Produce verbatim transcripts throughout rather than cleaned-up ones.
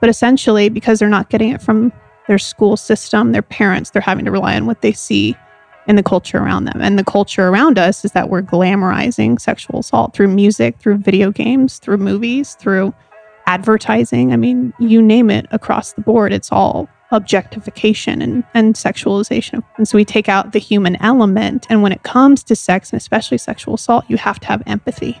But essentially, because they're not getting it from their school system, their parents, they're having to rely on what they see in the culture around them. And the culture around us is that we're glamorizing sexual assault through music, through video games, through movies, through advertising. I mean, you name it, across the board, it's all objectification and, and sexualization. And so we take out the human element. And when it comes to sex, and especially sexual assault, you have to have empathy.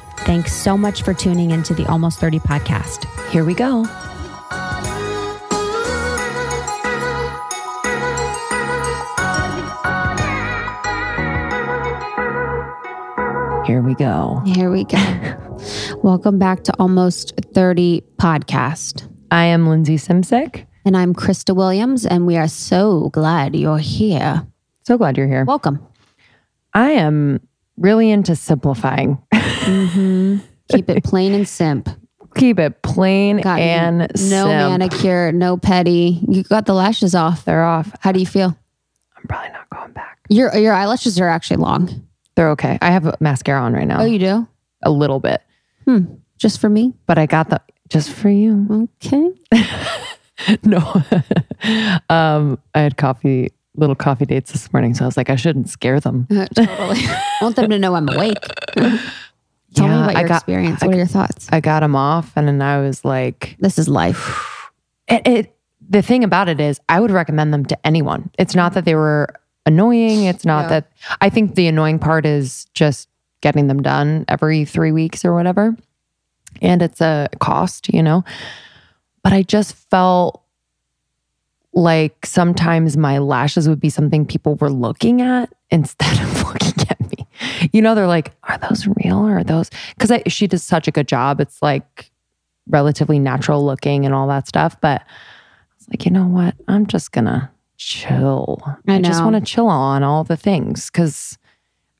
Thanks so much for tuning into the Almost thirty podcast. Here we go. Here we go. Here we go. Welcome back to Almost thirty podcast. I am Lindsay Simsek. And I'm Krista Williams, and we are so glad you're here. So glad you're here. Welcome. I am really into simplifying. Mm-hmm. Keep it plain and simp. Keep it plain got and no simp. No manicure, no pedi. You got the lashes off. They're off. How do you feel? I'm probably not going back. Your your eyelashes are actually long. They're okay. I have mascara on right now. Oh, you do? A little bit. Hmm. Just for me? But I got the... Just for you. Okay. No. um, I had coffee... little coffee dates this morning. So I was like, I shouldn't scare them. Uh, totally. I want them to know I'm awake. Tell yeah, me about your got, experience. I, what are your thoughts? I got them off and then I was like... This is life. It, it, the thing about it is I would recommend them to anyone. It's not that they were annoying. It's not yeah. that... I think the annoying part is just getting them done every three weeks or whatever. And it's a cost, you know? But I just felt... like sometimes my lashes would be something people were looking at instead of looking at me. You know, they're like, are those real or are those? Because she does such a good job. It's like relatively natural looking and all that stuff. But I was like, you know what? I'm just going to chill. I, I just want to chill on all the things. Because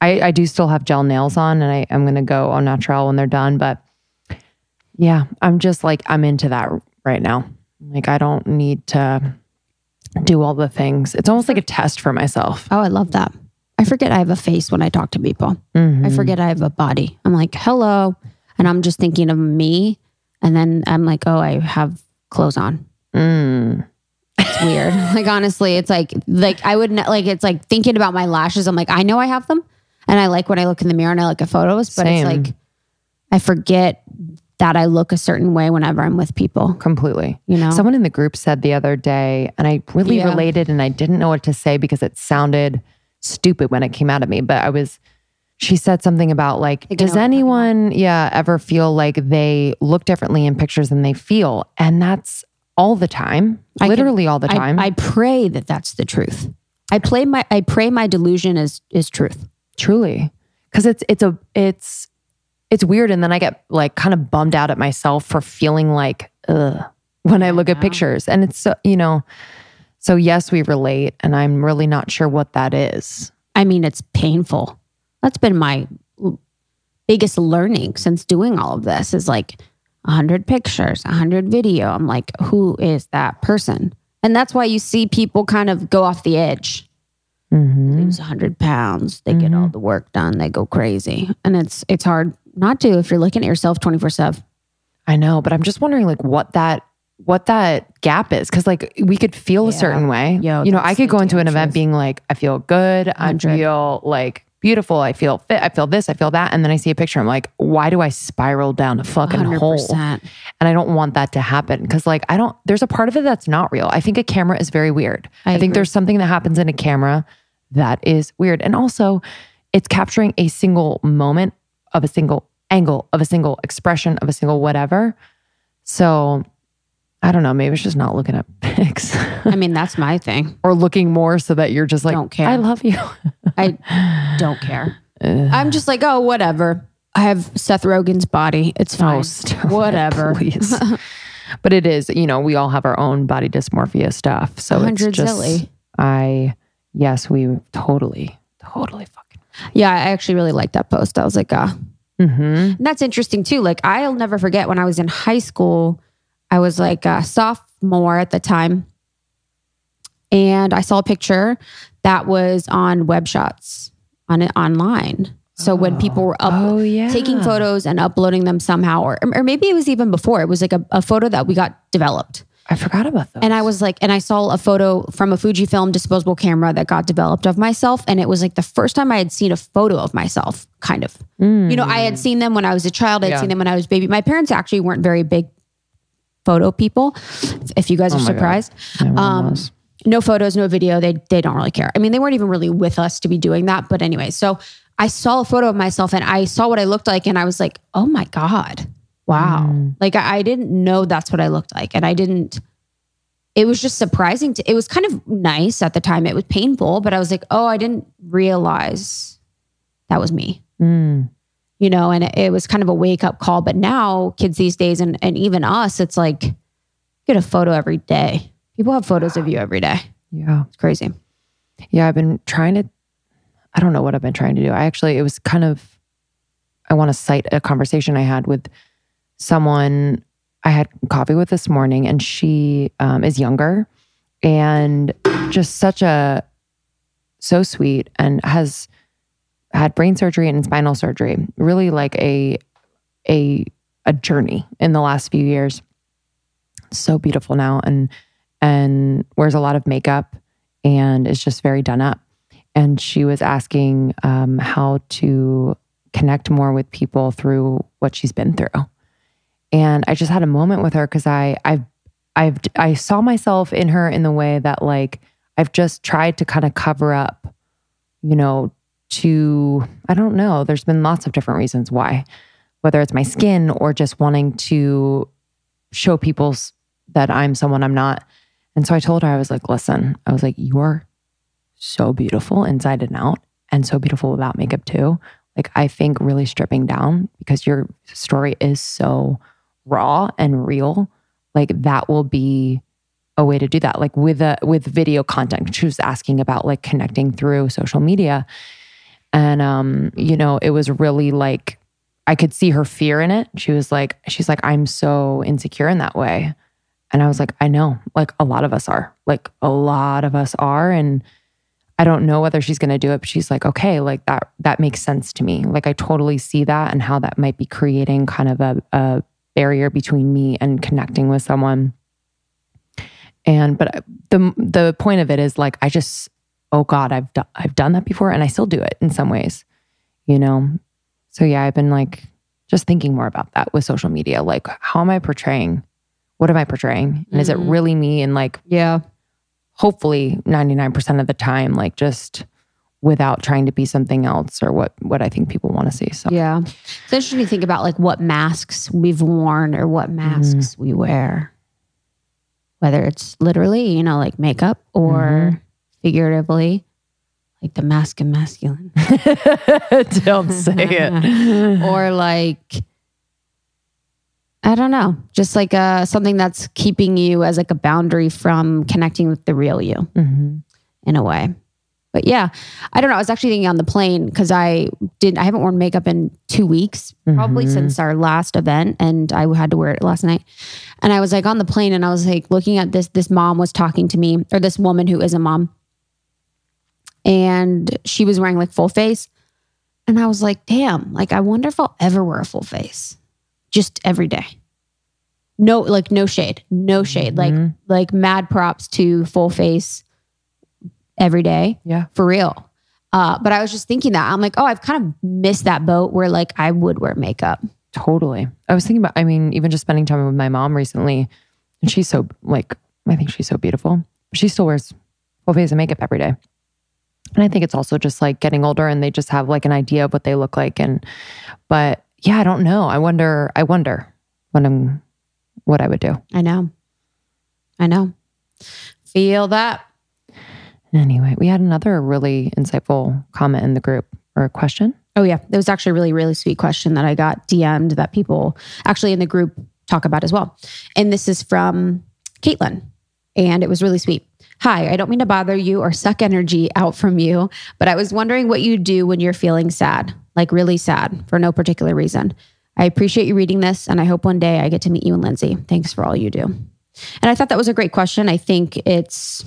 I, I do still have gel nails on and I, I'm going to go au naturel when they're done. But yeah, I'm just like, I'm into that right now. Like I don't need to... do all the things. It's almost like a test for myself. Oh, I love that. I forget I have a face when I talk to people. Mm-hmm. I forget I have a body. I'm like, hello. And I'm just thinking of me. And then I'm like, oh, I have clothes on. Mm. It's weird. Like, honestly, it's like, like I wouldn't like, it's like thinking about my lashes. I'm like, I know I have them. And I like when I look in the mirror and I look at photos, but Same. It's like, I forget that I look a certain way whenever I'm with people. Completely. You know, someone in the group said the other day, and I really yeah. related and I didn't know what to say because it sounded stupid when it came out of me, but I was, she said something about like, I does anyone yeah, ever feel like they look differently in pictures than they feel? And that's all the time, I literally can, all the time. I, I pray that that's the truth. I play my, I pray my delusion is, is truth. Truly. Cause it's, it's a, it's, It's weird. And then I get like kind of bummed out at myself for feeling like, ugh, when I look I at pictures. And it's, so, you know, so yes, we relate. And I'm really not sure what that is. I mean, it's painful. That's been my biggest learning since doing all of this is like one hundred pictures, one hundred video. I'm like, who is that person? And that's why you see people kind of go off the edge. Mm-hmm. Lose one hundred pounds. They mm-hmm. get all the work done. They go crazy. And it's it's hard not to if you're looking at yourself twenty-four seven. I know, but I'm just wondering like what that what that gap is. Cause like we could feel yeah. a certain way. Yo, you know, I could go into an event being like, I feel good. one hundred. I feel like beautiful. I feel fit. I feel this. I feel that. And then I see a picture. I'm like, why do I spiral down a fucking one hundred percent. Hole? And I don't want that to happen. Cause like, I don't, there's a part of it that's not real. I think a camera is very weird. I, I think there's something that happens in a camera that is weird. And also it's capturing a single moment of a single angle of a single expression of a single whatever. So I don't know. Maybe it's just not looking at pics. I mean, that's my thing. Or looking more so that you're just like, don't care. I love you. I don't care. Uh, I'm just like, oh, whatever. I have Seth Rogen's body. It's fine. Oh, stop whatever. It, but it is, you know, we all have our own body dysmorphia stuff. So it's just, silly. I, yes, we totally, totally fucking. Yeah, I actually really liked that post. I was like, ah. Uh. Mm-hmm. And that's interesting too. Like, I'll never forget when I was in high school, I was like a sophomore at the time. And I saw a picture that was on web shots on it online. So oh. when people were up oh, yeah. taking photos and uploading them somehow, or or maybe it was even before, it was like a, a photo that we got developed. I forgot about those. And I was like, and I saw a photo from a Fujifilm disposable camera that got developed of myself. And it was like the first time I had seen a photo of myself, kind of. Mm. You know, I had seen them when I was a child. I'd yeah. seen them when I was a baby. My parents actually weren't very big photo people, if you guys oh are surprised. Um, no photos, no video. They they don't really care. I mean, they weren't even really with us to be doing that. But anyway, so I saw a photo of myself and I saw what I looked like and I was like, oh my God. Wow. Mm. Like I, I didn't know that's what I looked like. And I didn't, it was just surprising to, it was kind of nice at the time. It was painful, but I was like, oh, I didn't realize that was me. Mm. You know, and it, it was kind of a wake up call. But now kids these days and, and even us, it's like, get a photo every day. People have photos of you every day. Yeah. It's crazy. Yeah. I've been trying to, I don't know what I've been trying to do. I actually, it was kind of, I want to cite a conversation I had with someone I had coffee with this morning, and she um, is younger and just such a, so sweet, and has had brain surgery and spinal surgery, really like a, a, a journey in the last few years. So beautiful now. And, and wears a lot of makeup and is just very done up. And she was asking um, how to connect more with people through what she's been through. And I just had a moment with her because I, I've, I've, I saw myself in her in the way that, like, I've just tried to kind of cover up, you know, to, I don't know, there's been lots of different reasons why, whether it's my skin or just wanting to show people that I'm someone I'm not. And so I told her, I was like, listen, I was like, you're so beautiful inside and out, and so beautiful without makeup too. Like, I think really stripping down, because your story is so raw and real, like that will be a way to do that. Like with a, with video content, she was asking about like connecting through social media. And, um, you know, it was really like, I could see her fear in it. She was like, she's like, I'm so insecure in that way. And I was like, I know, like a lot of us are, like a lot of us are. And I don't know whether she's going to do it, but she's like, okay, like that, that makes sense to me. Like I totally see that, and how that might be creating kind of a, a barrier between me and connecting with someone. And, but the, the point of it is like, I just, oh God, I've done, I've done that before, and I still do it in some ways, you know? So yeah, I've been like, just thinking more about that with social media. Like, how am I portraying? What am I portraying? And mm-hmm. is it really me? And like, yeah, hopefully ninety-nine percent of the time, like just without trying to be something else or what, what I think people want to see. So yeah. It's interesting to think about like what masks we've worn or what masks mm-hmm. we wear, whether it's literally, you know, like makeup, or mm-hmm. figuratively, like the mask and masculine. Don't say it. Or like, I don't know, just like uh, something that's keeping you as like a boundary from connecting with the real you mm-hmm. in a way. But yeah, I don't know. I was actually thinking on the plane, because I didn't, I haven't worn makeup in two weeks, probably mm-hmm. since our last event, and I had to wear it last night. And I was like on the plane, and I was like looking at this, this mom was talking to me, or this woman who is a mom. And she was wearing like full face. And I was like, damn, like I wonder if I'll ever wear a full face. Just every day. No, like no shade, no shade. Mm-hmm. Like, like mad props to full face every day. Yeah. For real. Uh, but I was just thinking that, I'm like, oh, I've kind of missed that boat where like I would wear makeup. Totally. I was thinking about, I mean, even just spending time with my mom recently, and she's so like, I think she's so beautiful. She still wears full face and makeup every day. And I think it's also just like getting older, and they just have like an idea of what they look like. And, but yeah, I don't know. I wonder, I wonder when I'm, what I would do. I know. I know. Feel that. Anyway, we had another really insightful comment in the group or a question. Oh yeah. It was actually a really, really sweet question that I got D M'd that people actually in the group talk about as well. And this is from Caitlin. And it was really sweet. Hi, I don't mean to bother you or suck energy out from you, but I was wondering what you do when you're feeling sad, like really sad for no particular reason. I appreciate you reading this and I hope one day I get to meet you and Lindsay. Thanks for all you do. And I thought that was a great question. I think it's,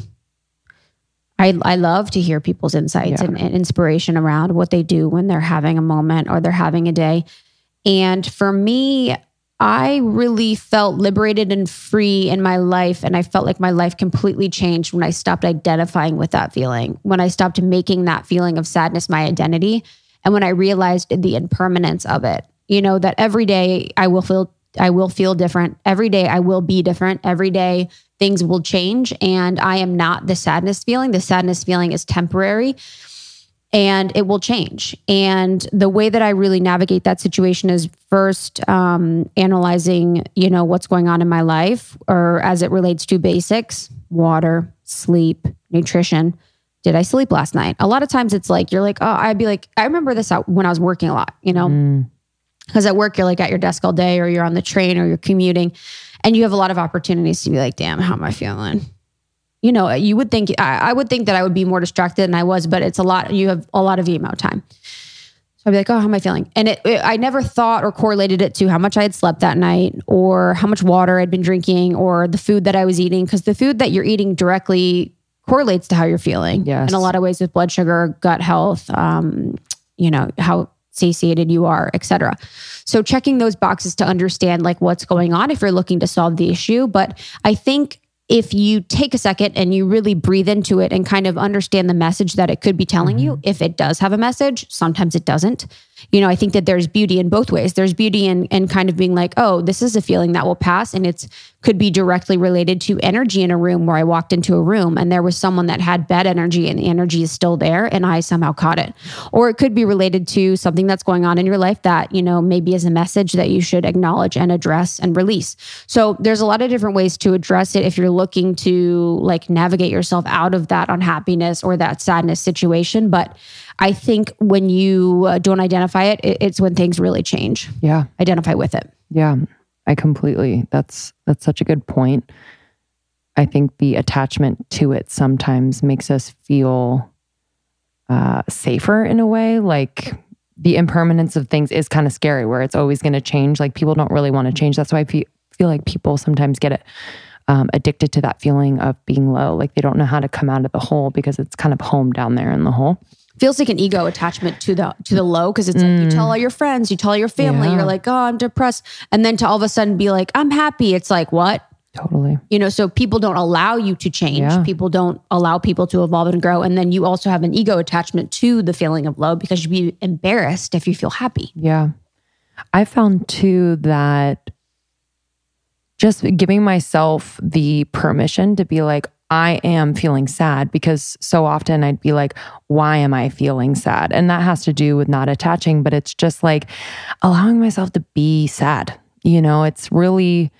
I I love to hear people's insights yeah. and, and inspiration around what they do when they're having a moment or they're having a day. And for me, I really felt liberated and free in my life. And I felt like my life completely changed when I stopped identifying with that feeling, when I stopped making that feeling of sadness my identity. And when I realized the impermanence of it, you know, that every day I will feel, I will feel different. Every day I will be different. Every day things will change. And I am not the sadness feeling. The sadness feeling is temporary. And it will change. And the way that I really navigate that situation is first um, analyzing, you know, what's going on in my life or as it relates to basics, water, sleep, nutrition. Did I sleep last night? A lot of times it's like, you're like, oh, I'd be like, I remember this out when I was working a lot, you know, because mm. at work, you're like at your desk all day or you're on the train or you're commuting and you have a lot of opportunities to be like, damn, how am I feeling? You know, you would think, I would think that I would be more distracted than I was, but it's a lot, you have a lot of emo time. So I'd be like, oh, how am I feeling? And it, it, I never thought or correlated it to how much I had slept that night or how much water I'd been drinking or the food that I was eating. Because the food that you're eating directly correlates to how you're feeling yes. in a lot of ways with blood sugar, gut health, um, you know, how satiated you are, et cetera. So checking those boxes to understand like what's going on if you're looking to solve the issue. But I think if you take a second and you really breathe into it and kind of understand the message that it could be telling mm-hmm. you, if it does have a message, sometimes it doesn't. You know, I think that there's beauty in both ways. There's beauty in, in kind of being like, oh, this is a feeling that will pass. And it's could be directly related to energy in a room where I walked into a room and there was someone that had bad energy and the energy is still there and I somehow caught it. Or it could be related to something that's going on in your life that, you know, maybe is a message that you should acknowledge and address and release. So there's a lot of different ways to address it if you're looking to like navigate yourself out of that unhappiness or that sadness situation. But I think when you uh, don't identify it, it's when things really change. Yeah. Identify with it. Yeah, I completely, that's, that's such a good point. I think the attachment to it sometimes makes us feel uh, safer in a way. Like the impermanence of things is kind of scary where it's always going to change. Like people don't really want to change. That's why I fe- feel like people sometimes get it. Um, addicted to that feeling of being low. Like they don't know how to come out of the hole because it's kind of home down there in the hole. Feels like an ego attachment to the to the low because it's mm. like you tell all your friends, you tell all your family, yeah. you're like, oh, I'm depressed. And then to all of a sudden be like, I'm happy. It's like, what? Totally. You know, so people don't allow you to change. Yeah. People don't allow people to evolve and grow. And then you also have an ego attachment to the feeling of low because you'd be embarrassed if you feel happy. Yeah. I found too that just giving myself the permission to be like, I am feeling sad because so often I'd be like, why am I feeling sad? And that has to do with not attaching, but it's just like allowing myself to be sad. You know, it's really,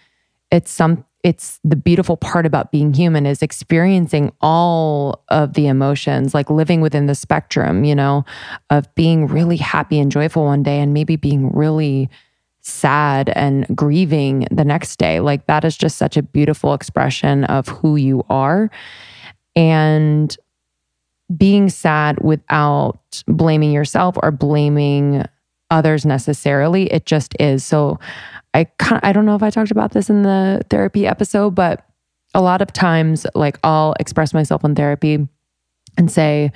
it's some, it's the beautiful part about being human is experiencing all of the emotions, like living within the spectrum, you know, of being really happy and joyful one day and maybe being really sad and grieving the next day. Like that is just such a beautiful expression of who you are. And being sad without blaming yourself or blaming others necessarily, it just is. So I kind of, I don't know if I talked about this in the therapy episode, but a lot of times like I'll express myself in therapy and say,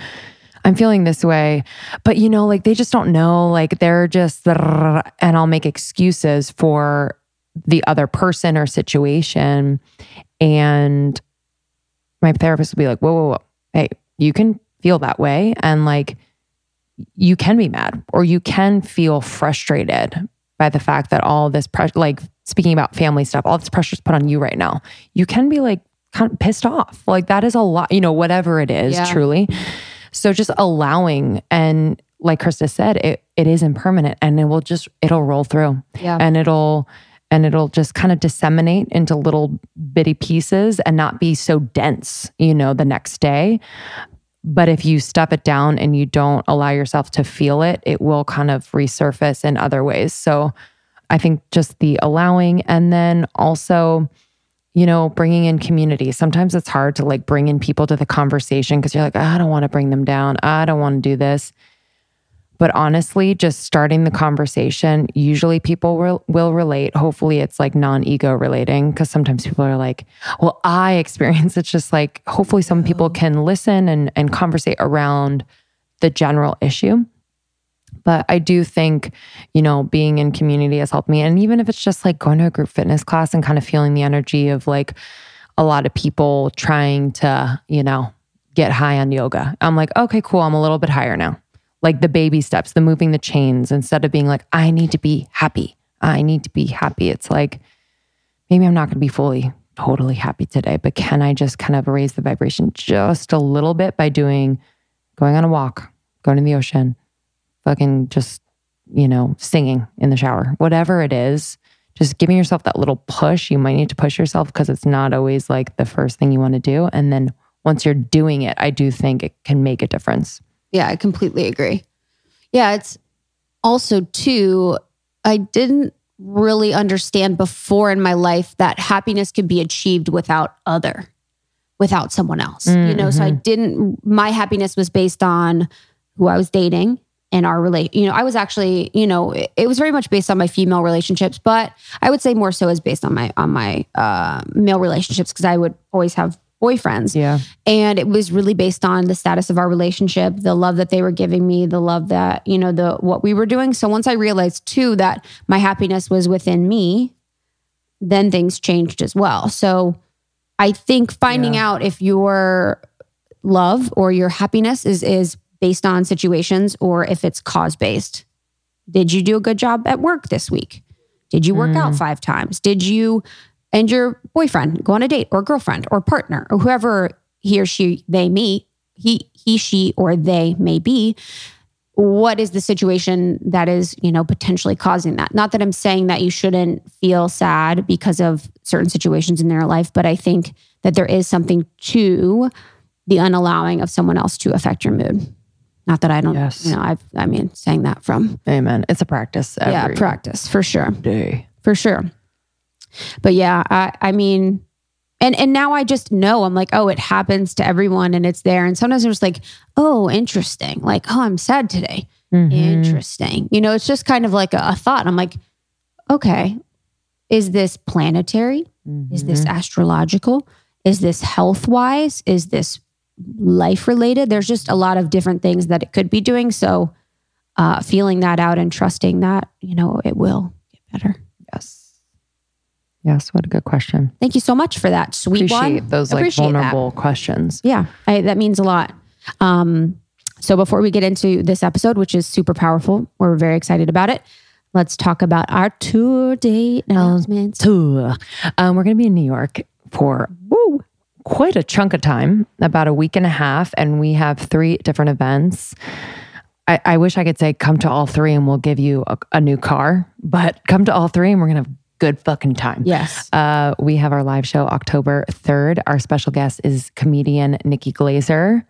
I'm feeling this way, but you know, like they just don't know, like they're just, and I'll make excuses for the other person or situation. And my therapist will be like, whoa, whoa, whoa. Hey, you can feel that way. And like, you can be mad or you can feel frustrated by the fact that all this pressure, like speaking about family stuff, all this pressure is put on you right now. You can be like kind of pissed off. Like that is a lot, you know, whatever it is, yeah. truly. So just allowing, and like Krista said, it it is impermanent, and it will just, it'll roll through yeah. and it'll, and it'll just kind of disseminate into little bitty pieces and not be so dense, you know, the next day. But if you stuff it down and you don't allow yourself to feel it, it will kind of resurface in other ways. So I think just the allowing, and then also, you know, bringing in community. Sometimes it's hard to like bring in people to the conversation because you're like, oh, I don't want to bring them down. I don't want to do this. But honestly, just starting the conversation, usually people will, will relate. Hopefully it's like non-ego relating, because sometimes people are like, well, I experience, it's just like, hopefully some people can listen and, and conversate around the general issue. But I do think, you know, being in community has helped me. And even if it's just like going to a group fitness class and kind of feeling the energy of like a lot of people trying to, you know, get high on yoga. I'm like, okay, cool. I'm a little bit higher now. Like the baby steps, the moving the chains, instead of being like, I need to be happy. I need to be happy. It's like, maybe I'm not going to be fully, totally happy today, but can I just kind of raise the vibration just a little bit by doing, going on a walk, going to the ocean, fucking just, you know, singing in the shower, whatever it is, just giving yourself that little push. You might need to push yourself because it's not always like the first thing you want to do. And then once you're doing it, I do think it can make a difference. Yeah, I completely agree. Yeah, it's also too, I didn't really understand before in my life that happiness could be achieved without other, without someone else, mm-hmm. you know? So I didn't, my happiness was based on who I was dating and our relation. You know, I was actually, you know, it, it was very much based on my female relationships, but I would say more so is based on my, on my uh, male relationships, because I would always have boyfriends. Yeah. And it was really based on the status of our relationship, the love that they were giving me, the love that, you know, the what we were doing. So once I realized too that my happiness was within me, then things changed as well. So I think finding yeah. out if your love or your happiness is is based on situations, or if it's cause-based. Did you do a good job at work this week? Did you work mm. out five times? Did you and your boyfriend go on a date, or girlfriend, or partner, or whoever he or she, they, me, he, he, she, or they may be? What is the situation that is, you know, potentially causing that? Not that I'm saying that you shouldn't feel sad because of certain situations in their life, but I think that there is something to the unallowing of someone else to affect your mood. Not that I don't, yes. you know, I've, I mean, saying that from. Amen. It's a practice. Every yeah, practice for sure. Day. For sure. But yeah, I, I mean, and, and now I just know, I'm like, oh, it happens to everyone and it's there. And sometimes I'm just like, oh, interesting. Like, oh, I'm sad today. Mm-hmm. Interesting. You know, it's just kind of like a, a thought. I'm like, okay, is this planetary? Mm-hmm. Is this astrological? Is this health-wise? Is this life-related? There's just a lot of different things that it could be doing. So uh, feeling that out and trusting that, you know, it will get better. Yes. Yes, what a good question. Thank you so much for that, sweet Appreciate one. Appreciate those like Appreciate vulnerable that. questions. Yeah, I, that means a lot. Um, so before we get into this episode, which is super powerful, we're very excited about it. Let's talk about our tour date announcements. Tour. Um, we're going to be in New York for woo, quite a chunk of time, about a week and a half. And we have three different events. I, I wish I could say come to all three and we'll give you a, a new car, but come to all three and we're going to have good fucking time. Yes. Uh, we have our live show October third. Our special guest is comedian Nikki Glaser.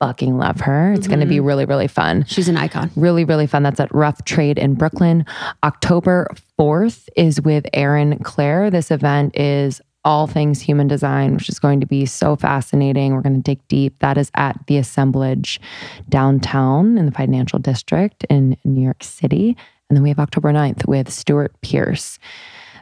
Fucking love her. It's mm-hmm. going to be really, really fun. She's an icon. Really, really fun. That's at Rough Trade in Brooklyn. October fourth is with Aaron Clare. This event is all things human design, which is going to be so fascinating. We're going to dig deep. That is at The Assemblage downtown in the financial district in New York City. And then we have October ninth with Stuart Pierce.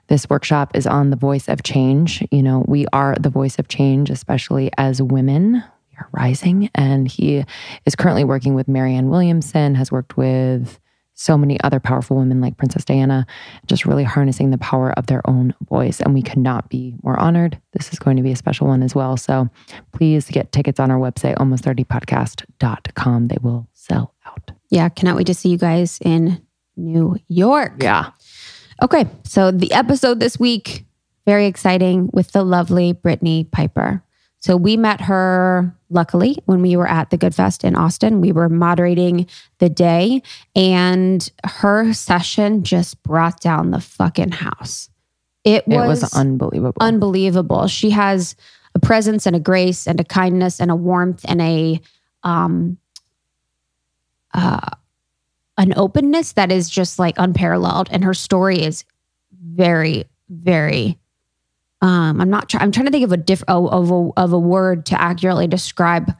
This workshop is on the voice of change. You know, we are the voice of change, especially as women. We are rising. And he is currently working with Marianne Williamson, has worked with so many other powerful women like Princess Diana, just really harnessing the power of their own voice. And we could not be more honored. This is going to be a special one as well. So please get tickets on our website, almost thirty podcast dot com. They will sell out. Yeah, cannot wait to see you guys in New York. Yeah. Okay, so the episode this week, very exciting with the lovely Brittany Piper. So we met her, luckily, when we were at the Good Fest in Austin. We were moderating the day, and her session just brought down the fucking house. It was, it was unbelievable. Unbelievable. She has a presence and a grace and a kindness and a warmth and a um, uh, an openness that is just like unparalleled. And her story is very, very. Um, I'm not. Try- I'm trying to think of a diff- of a of a word to accurately describe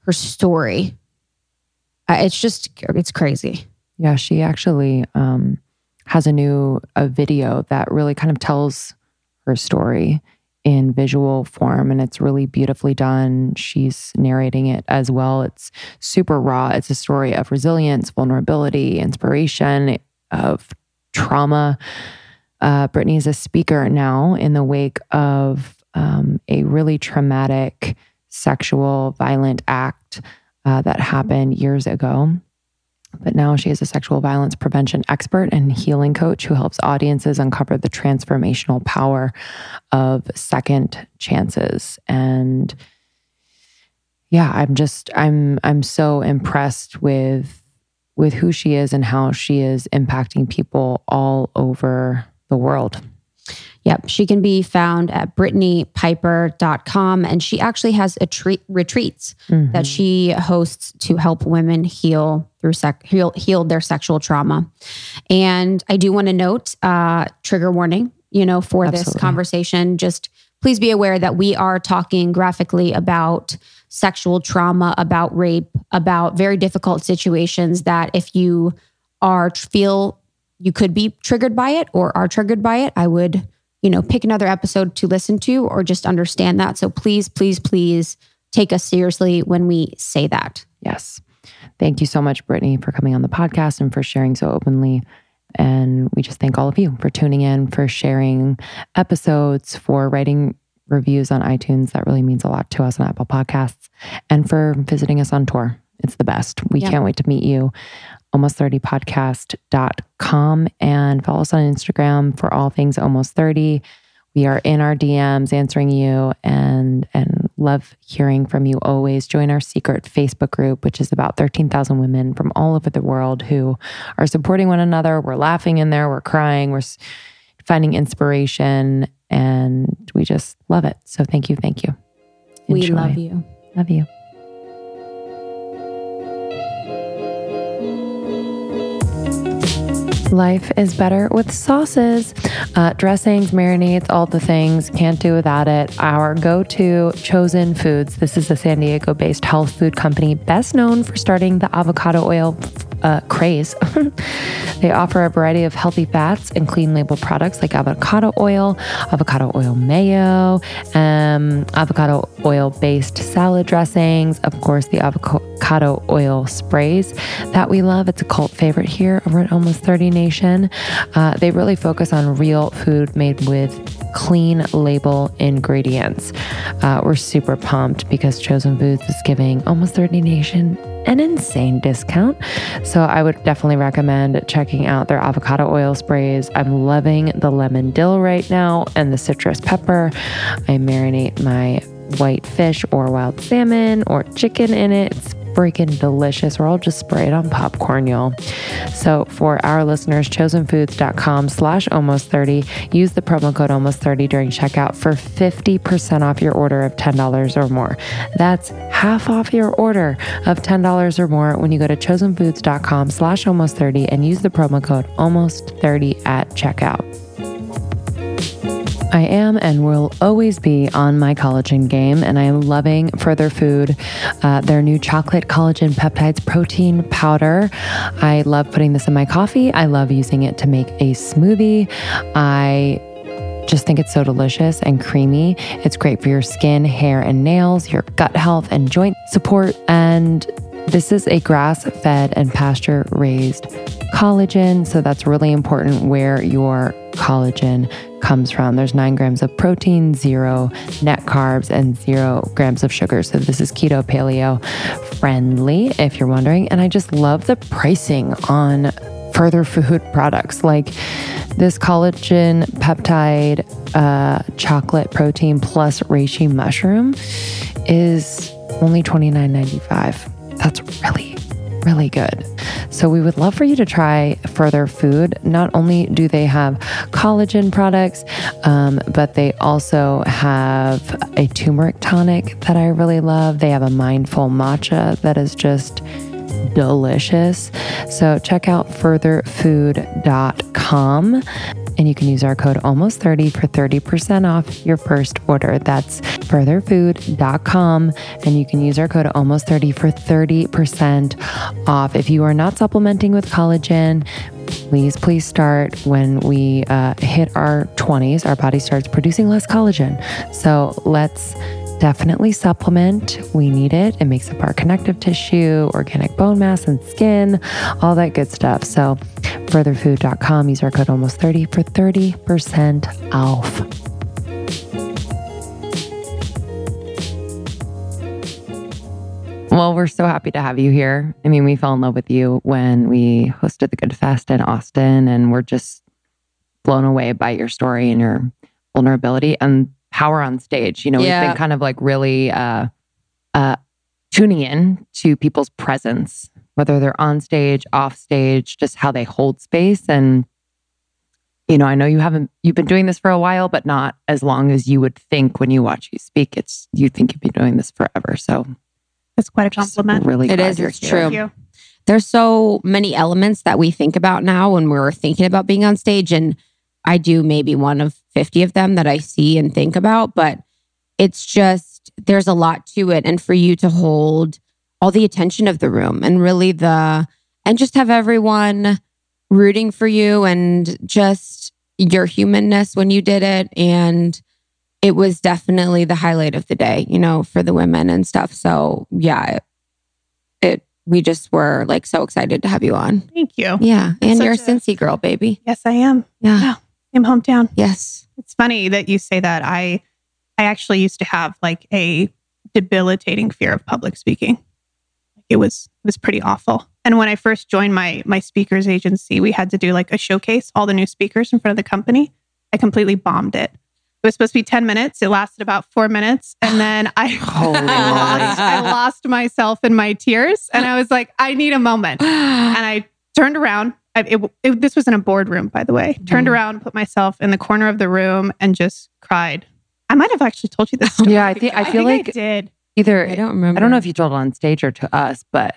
her story. Uh, it's just it's crazy. Yeah, she actually um, has a new a video that really kind of tells her story in visual form, and it's really beautifully done. She's narrating it as well. It's super raw. It's a story of resilience, vulnerability, inspiration, of trauma. Uh, Brittany is a speaker now in the wake of um, a really traumatic sexual violent act uh, that happened years ago. But now she is a sexual violence prevention expert and healing coach who helps audiences uncover the transformational power of second chances. And yeah, I'm just, I'm, I'm so impressed with, with who she is and how she is impacting people all over the world. Yep. She can be found at brittany piper dot com, and she actually has a treat, retreats mm-hmm. that she hosts to help women heal through sec, heal, heal their sexual trauma. And I do want to note, uh, trigger warning, you know, for Absolutely. This conversation, just please be aware that we are talking graphically about sexual trauma, about rape, about very difficult situations that if you are feel you could be triggered by it or are triggered by it, I would, you know, pick another episode to listen to or just understand that. So please, please, please take us seriously when we say that. Yes. Thank you so much, Brittany, for coming on the podcast and for sharing so openly. And we just thank all of you for tuning in, for sharing episodes, for writing reviews on iTunes. That really means a lot to us on Apple Podcasts, and for visiting us on tour. It's the best. We yep. can't wait to meet you. almost thirty podcast dot com, and follow us on Instagram for all things Almost thirty. We are in our D Ms answering you, and and love hearing from you always. Join our secret Facebook group, which is about thirteen thousand women from all over the world who are supporting one another. We're laughing in there. We're crying. We're finding inspiration, and we just love it. So thank you. Thank you. Enjoy. We love you. Love you. Life is better with sauces, uh, dressings, marinades, all the things. Can't do without it. Our go-to, Chosen Foods. This is a San Diego-based health food company best known for starting the avocado oil uh, craze. They offer a variety of healthy fats and clean label products like avocado oil, avocado oil mayo, um, avocado oil-based salad dressings, of course, the avocado oil sprays that we love. It's a cult favorite here over at Almost thirty Nation. Uh, they really focus on real food made with clean label ingredients. Uh, we're super pumped because Chosen Foods is giving Almost thirty Nation an insane discount. So I would definitely recommend checking out their avocado oil sprays. I'm loving the lemon dill right now and the citrus pepper. I marinate my white fish or wild salmon or chicken in it. It's freaking delicious. Or I'll just spray it on popcorn, y'all. So for our listeners, chosen foods dot com slash almost thirty, use the promo code almost thirty during checkout for fifty percent off your order of ten dollars or more. That's half off your order of ten dollars or more when you go to chosen foods dot com slash almost thirty and use the promo code almost thirty at checkout. I am and will always be on my collagen game, and I am loving Further Food, uh, their new chocolate collagen peptides protein powder. I love putting this in my coffee. I love using it to make a smoothie. I just think it's so delicious and creamy. It's great for your skin, hair, and nails, your gut health, and joint support. And this is a grass-fed and pasture-raised collagen, so that's really important where your collagen comes from. There's nine grams of protein, zero net carbs, and zero grams of sugar. So this is keto paleo friendly, if you're wondering. And I just love the pricing on Further Food products like this collagen peptide uh, chocolate protein plus reishi mushroom is only twenty-nine ninety-five. That's really, really good. So we would love for you to try Further Food. Not only do they have collagen products, um, but they also have a turmeric tonic that I really love. They have a mindful matcha that is just delicious. So check out further food dot com and you can use our code almost thirty for thirty percent off your first order. That's further food dot com and you can use our code almost thirty for thirty percent off. If you are not supplementing with collagen, please, please start when we uh, hit our twenties. Our body starts producing less collagen. So let's definitely supplement. We need it. It makes up our connective tissue, organic bone mass and skin, all that good stuff. So further food dot com, use our code almost thirty for thirty percent off. Well, we're so happy to have you here. I mean, we fell in love with you when we hosted the Good Fest in Austin, and we're just blown away by your story and your vulnerability and power on stage. You know, yeah. We've been kind of like really uh, uh, tuning in to people's presence, whether they're on stage, off stage, just how they hold space. And, you know, I know you haven't, you've been doing this for a while, but not as long as you would think when you watch you speak. It's, you think you've been doing this forever. So that's quite a compliment. Really it is. It's true. Thank you. There's so many elements that we think about now when we're thinking about being on stage, and I do maybe one of fifty of them that I see and think about, but it's just, there's a lot to it. And for you to hold all the attention of the room and really the, and just have everyone rooting for you and just your humanness when you did it. And it was definitely the highlight of the day, you know, for the women and stuff. So yeah, it, it we just were like so excited to have you on. Thank you. Yeah. And you're a Cincy girl, baby. Yes, I am. Yeah. yeah. I'm hometown. Yes. It's funny that you say that. I I actually used to have like a debilitating fear of public speaking. It was it was pretty awful. And when I first joined my my speakers agency, we had to do like a showcase, all the new speakers in front of the company. I completely bombed it. It was supposed to be ten minutes. It lasted about four minutes. And then I, Holy I, lost, I lost myself in my tears. And I was like, I need a moment. And I turned around. I, it, it, this was in a boardroom, by the way. Turned around, put myself in the corner of the room, and just cried. I might have actually told you this story. Yeah, I think I feel I think like I did. Either I don't remember. I don't know if you told it on stage or to us, but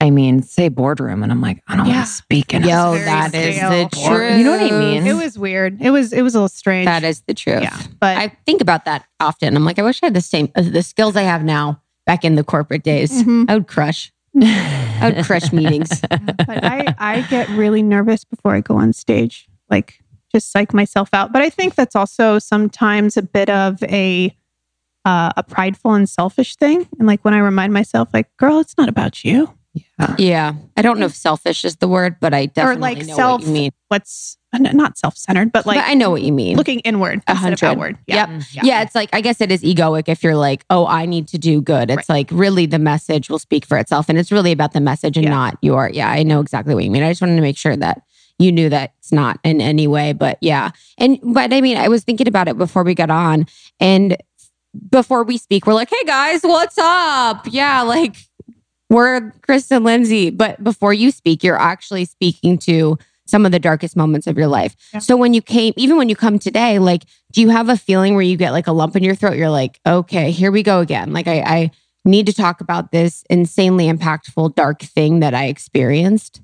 I mean, say boardroom, and I'm like, I don't yeah. want to speak. And yo, that stale. Is the truth. You know what I mean? It was weird. It was it was a little strange. That is the truth. Yeah, but I think about that often. I'm like, I wish I had the same uh, the skills I have now back in the corporate days. Mm-hmm. I would crush. I would crush meetings. Yeah, but I, I get really nervous before I go on stage, like just psych myself out. But I think that's also sometimes a bit of a uh, a prideful and selfish thing. And like when I remind myself, like, girl, it's not about you. Yeah. yeah. I don't know if selfish is the word, but I definitely or like know self, what you mean. What's not self-centered, but like... But I know what you mean. Looking inward instead of outward. Yeah. Yep. yeah. Yeah, it's like, I guess it is egoic if you're like, oh, I need to do good. It's right. like really the message will speak for itself. And it's really about the message and yeah. not your... Yeah, I know exactly what you mean. I just wanted to make sure that you knew that it's not in any way, but yeah. And but I mean, I was thinking about it before we got on, and before we speak, we're like, hey guys, what's up? Yeah, like... We're Krista and Lindsay, but before you speak, you're actually speaking to some of the darkest moments of your life. Yeah. So when you came, even when you come today, like, do you have a feeling where you get like a lump in your throat? You're like, okay, here we go again. Like I, I need to talk about this insanely impactful, dark thing that I experienced.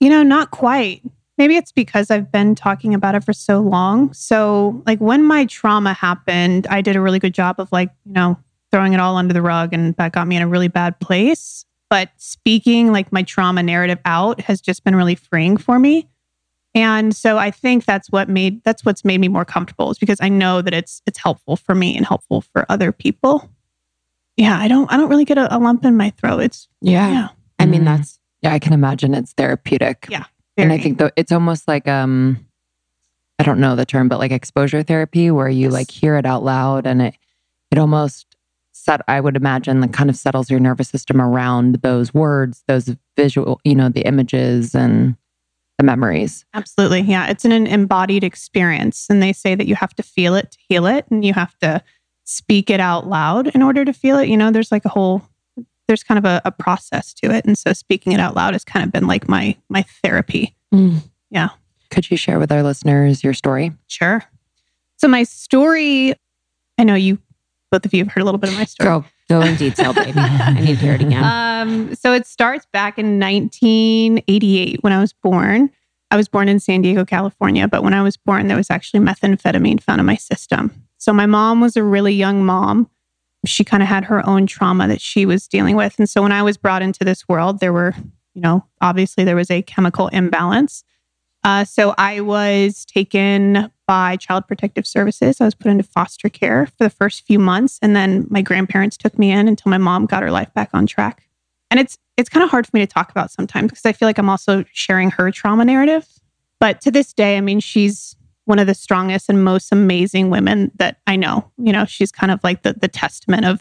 You know, not quite. Maybe it's because I've been talking about it for so long. So like when my trauma happened, I did a really good job of like, you know, throwing it all under the rug, and that got me in a really bad place. But speaking like my trauma narrative out has just been really freeing for me. And so I think that's what made that's what's made me more comfortable, is because I know that it's it's helpful for me and helpful for other people. Yeah, I don't I don't really get a, a lump in my throat. It's yeah. yeah. I mean, that's yeah, I can imagine it's therapeutic. Yeah. Very. And I think though it's almost like um I don't know the term, but like exposure therapy, where you yes. like hear it out loud, and it it almost that I would imagine that kind of settles your nervous system around those words, those visual, you know, the images. And the memories. Absolutely. Yeah. It's an embodied experience. And they say that you have to feel it to heal it. And you have to speak it out loud in order to feel it. You know, there's like a whole, there's kind of a, a process to it. And so speaking it out loud has kind of been like my, my therapy. Mm. Yeah. Could you share with our listeners your story? Sure. So my story, I know you, both of you have heard a little bit of my story. Go, go in detail, baby. I need to hear it again. Um, so it starts back in nineteen eighty-eight when I was born. I was born in San Diego, California, but when I was born, there was actually methamphetamine found in my system. So my mom was a really young mom. She kind of had her own trauma that she was dealing with. And so when I was brought into this world, there were, you know, obviously there was a chemical imbalance. Uh, so I was taken by Child Protective Services. I was put into foster care for the first few months. And then my grandparents took me in until my mom got her life back on track. And it's it's kind of hard for me to talk about sometimes because I feel like I'm also sharing her trauma narrative. But to this day, I mean, she's one of the strongest and most amazing women that I know. You know, she's kind of like the the testament of,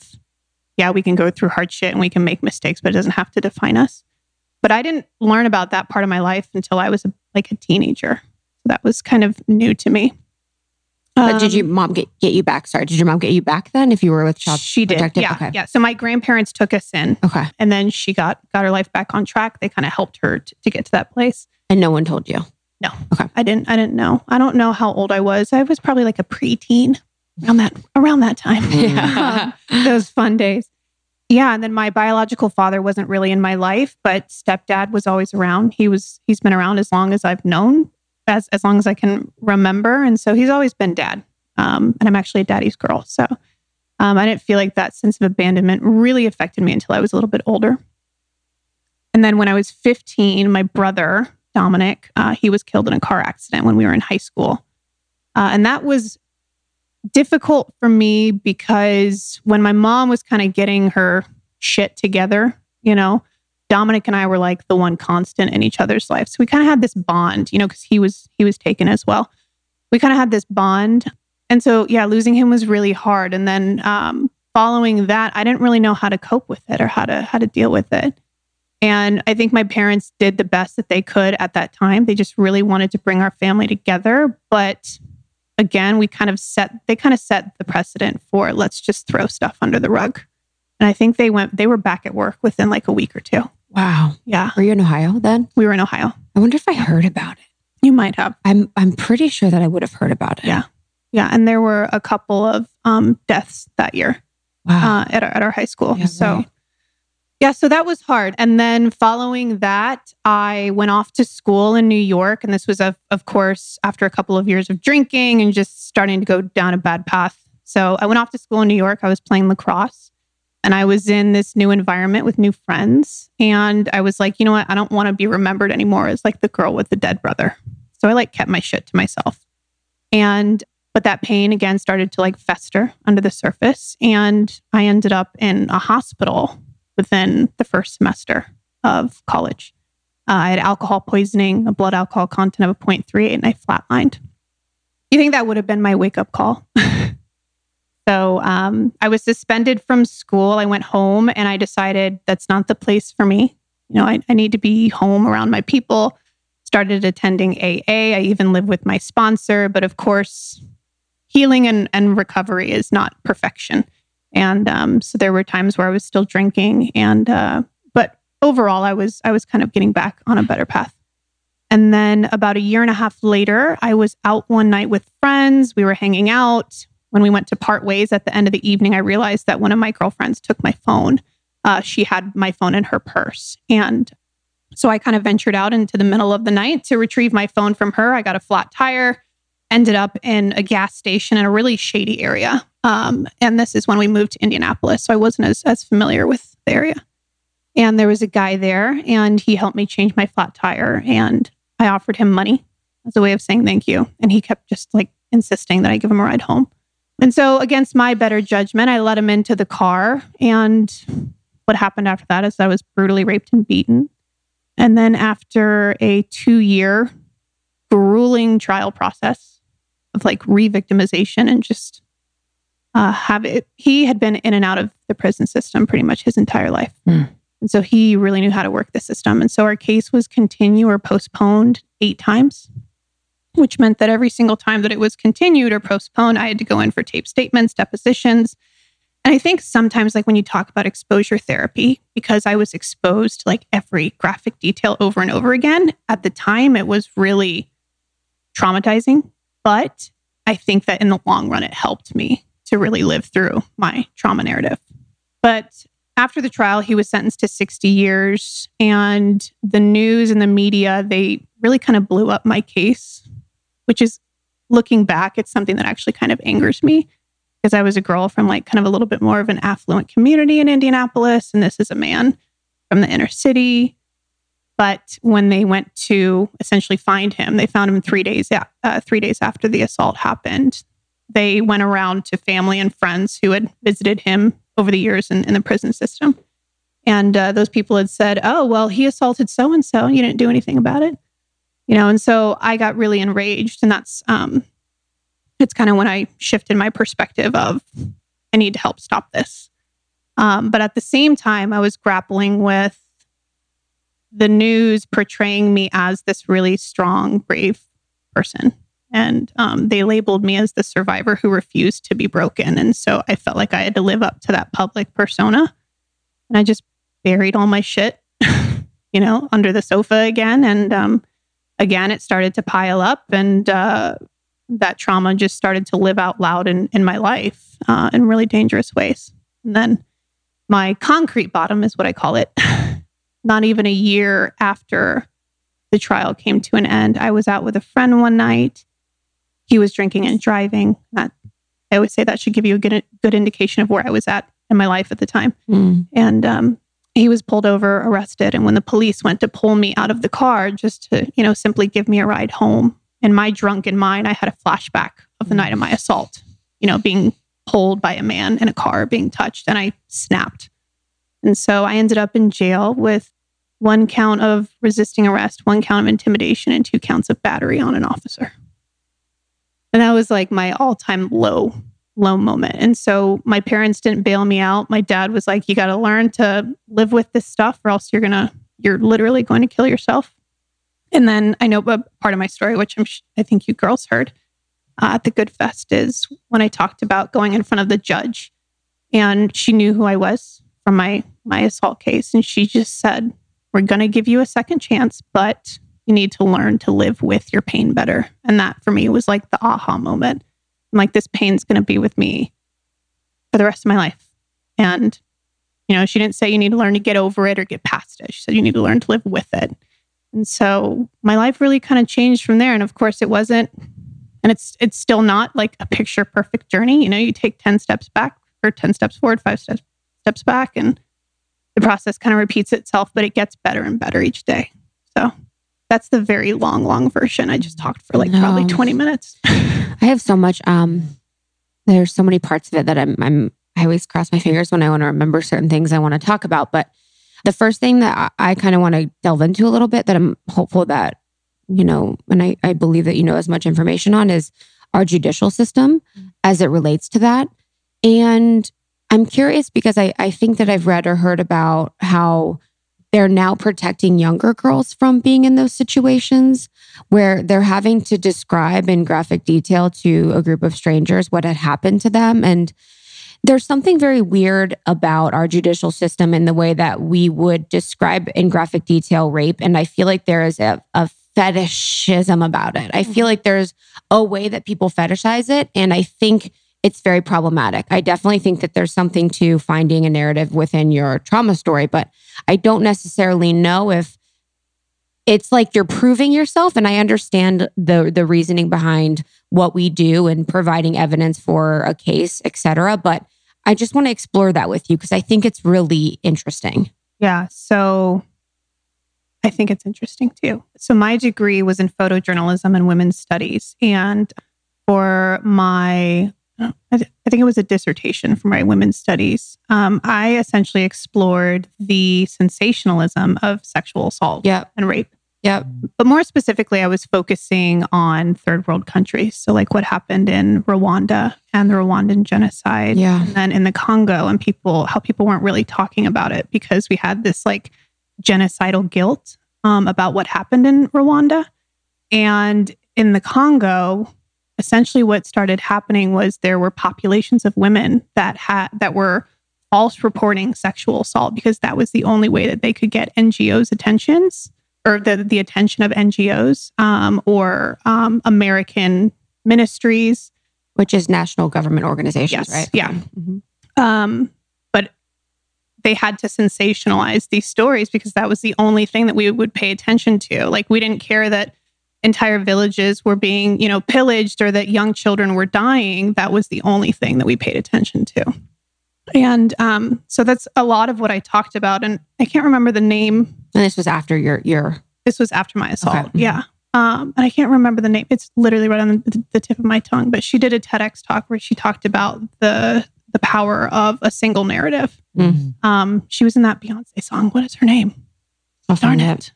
yeah, we can go through hard shit and we can make mistakes, but it doesn't have to define us. But I didn't learn about that part of my life until I was a, like a teenager. That was kind of new to me. But um, did your mom get, get you back? Sorry, did your mom get you back then if you were with Child She did, protective? Yeah. Okay. Yeah. So my grandparents took us in. Okay. And then she got, got her life back on track. They kind of helped her t- to get to that place. And no one told you? No. Okay. I didn't, I didn't know. I don't know how old I was. I was probably like a preteen around that, around that time. Yeah. um, those fun days. Yeah. And then my biological father wasn't really in my life, but stepdad was always around. He was, he's been around as long as I've known, as, as long as I can remember. And so he's always been dad. Um, and I'm actually a daddy's girl. So um, I didn't feel like that sense of abandonment really affected me until I was a little bit older. And then when I was fifteen, my brother, Dominic, uh, he was killed in a car accident when we were in high school. Uh, and that was difficult for me because when my mom was kind of getting her shit together, you know, Dominic and I were like the one constant in each other's life. So we kind of had this bond, you know, because he was he was taken as well. We kind of had this bond. And so, yeah, losing him was really hard. And then um, following that, I didn't really know how to cope with it or how to how to deal with it. And I think my parents did the best that they could at that time. They just really wanted to bring our family together. But again, we kind of set, they kind of set the precedent for let's just throw stuff under the rug. And I think they went, they were back at work within like a week or two. Wow. Yeah. Were you in Ohio then? We were in Ohio. I wonder if I heard about it. You might have. I'm I'm pretty sure that I would have heard about it. Yeah. Yeah. And there were a couple of um, deaths that year. Wow. Uh, at, our, at our high school. Yeah, so right. Yeah, so that was hard. And then following that, I went off to school in New York. And this was, a, of course, after a couple of years of drinking and just starting to go down a bad path. So I went off to school in New York. I was playing lacrosse. And I was in this new environment with new friends. And I was like, you know what? I don't want to be remembered anymore as like the girl with the dead brother. So I like kept my shit to myself. And, but that pain again started to like fester under the surface. And I ended up in a hospital within the first semester of college. Uh, I had alcohol poisoning, a blood alcohol content of a zero point three eight, and I flatlined. You think that would have been my wake-up call? So um, I was suspended from school. I went home and I decided that's not the place for me. You know, I, I need to be home around my people. Started attending A A. I even lived with my sponsor. But of course, healing and, and recovery is not perfection. And um, so there were times where I was still drinking. And uh, but overall, I was I was kind of getting back on a better path. And then about a year and a half later, I was out one night with friends. We were hanging out. When we went to part ways at the end of the evening, I realized that one of my girlfriends took my phone. Uh, she had my phone in her purse. And so I kind of ventured out into the middle of the night to retrieve my phone from her. I got a flat tire, ended up in a gas station in a really shady area. Um, and this is when we moved to Indianapolis. So I wasn't as, as familiar with the area. And there was a guy there and he helped me change my flat tire. And I offered him money as a way of saying thank you. And he kept just like insisting that I give him a ride home. And so against my better judgment, I let him into the car. And what happened after that is that I was brutally raped and beaten. And then after a two-year grueling trial process of like re-victimization and just uh, have it, he had been in and out of the prison system pretty much his entire life. Mm. And so he really knew how to work the system. And so our case was continue or postponed eight times, which meant that every single time that it was continued or postponed, I had to go in for tape statements, depositions. And I think sometimes, like when you talk about exposure therapy, because I was exposed to like every graphic detail over and over again, at the time, it was really traumatizing. But I think that in the long run, it helped me to really live through my trauma narrative. But after the trial, he was sentenced to sixty years, and the news and the media, they really kind of blew up my case, which is, looking back, it's something that actually kind of angers me, because I was a girl from like kind of a little bit more of an affluent community in Indianapolis, and this is a man from the inner city. But when they went to essentially find him, they found him three days uh, three days after the assault happened. They went around to family and friends who had visited him over the years in, in the prison system. And uh, those people had said, oh, well, he assaulted so-and-so and you didn't do anything about it. You know, and so I got really enraged. And that's, um, it's kind of when I shifted my perspective of, I need to help stop this. Um, but at the same time, I was grappling with the news portraying me as this really strong, brave person. And um, they labeled me as the survivor who refused to be broken. And so I felt like I had to live up to that public persona. And I just buried all my shit, you know, under the sofa again. And um, again, it started to pile up. And uh, that trauma just started to live out loud in, in my life uh, in really dangerous ways. And then my concrete bottom is what I call it. Not even a year after the trial came to an end, I was out with a friend one night. He was drinking and driving. That, I always say that should give you a good, good indication of where I was at in my life at the time. Mm. And um, he was pulled over, arrested. And when the police went to pull me out of the car just to, you know, simply give me a ride home, in my drunken mind, I had a flashback of the night of my assault, you know, being pulled by a man in a car, being touched, and I snapped. And so I ended up in jail with one count of resisting arrest, one count of intimidation, and two counts of battery on an officer. And that was like my all-time low, low moment. And so my parents didn't bail me out. My dad was like, you got to learn to live with this stuff or else you're going to, you're literally going to kill yourself. And then I know a part of my story, which I'm sh- I think you girls heard uh, at the Good Fest, is when I talked about going in front of the judge, and she knew who I was from my, my assault case. And she just said, we're going to give you a second chance, but you need to learn to live with your pain better. And that for me was like the aha moment. I'm like, this pain's going to be with me for the rest of my life. And, you know, she didn't say you need to learn to get over it or get past it. She said you need to learn to live with it. And so my life really kind of changed from there. And of course it wasn't, and it's it's still not like a picture perfect journey. You know, you take ten steps back or ten steps forward, five steps steps back, and the process kind of repeats itself, but it gets better and better each day. So that's the very long, long version. I just talked for like no. probably twenty minutes. I have so much. Um, there's so many parts of it that I'm, I'm, I always cross my fingers when I want to remember certain things I want to talk about. But the first thing that I, I kind of want to delve into a little bit that I'm hopeful that, you know, and I, I believe that you know as much information on, is our judicial system as it relates to that. And I'm curious because I, I think that I've read or heard about how they're now protecting younger girls from being in those situations where they're having to describe in graphic detail to a group of strangers what had happened to them. And there's something very weird about our judicial system in the way that we would describe in graphic detail rape. And I feel like there is a, a fetishism about it. I feel like there's a way that people fetishize it. And I think it's very problematic. I definitely think that there's something to finding a narrative within your trauma story, but I don't necessarily know if it's like you're proving yourself. And I understand the the reasoning behind what we do and providing evidence for a case, et cetera. But I just want to explore that with you because I think it's really interesting. Yeah. So I think it's interesting too. So my degree was in photojournalism and women's studies. And for my I, th- I think it was a dissertation from my women's studies. Um, I essentially explored the sensationalism of sexual assault yep. and rape. Yeah. But more specifically, I was focusing on third world countries. So like what happened in Rwanda and the Rwandan genocide. Yeah. And then in the Congo, and people, how people weren't really talking about it because we had this like genocidal guilt um, about what happened in Rwanda. And in the Congo, essentially what started happening was there were populations of women that had that were false reporting sexual assault because that was the only way that they could get N G Os' attentions or the, the attention of N G Os um, or um, American ministries. Which is national government organizations, yes, right? Yeah. Mm-hmm. Um, but they had to sensationalize these stories because that was the only thing that we would pay attention to. Like, we didn't care that entire villages were being, you know, pillaged or that young children were dying. That was the only thing that we paid attention to. And um, so that's a lot of what I talked about. And I can't remember the name. And this was after your... your... This was after my assault, okay. Yeah. Um, and I can't remember the name. It's literally right on the, the tip of my tongue. But she did a TEDx talk where she talked about the the power of a single narrative. Mm-hmm. Um, she was in that Beyonce song. What is her name? I'll Darn it. it.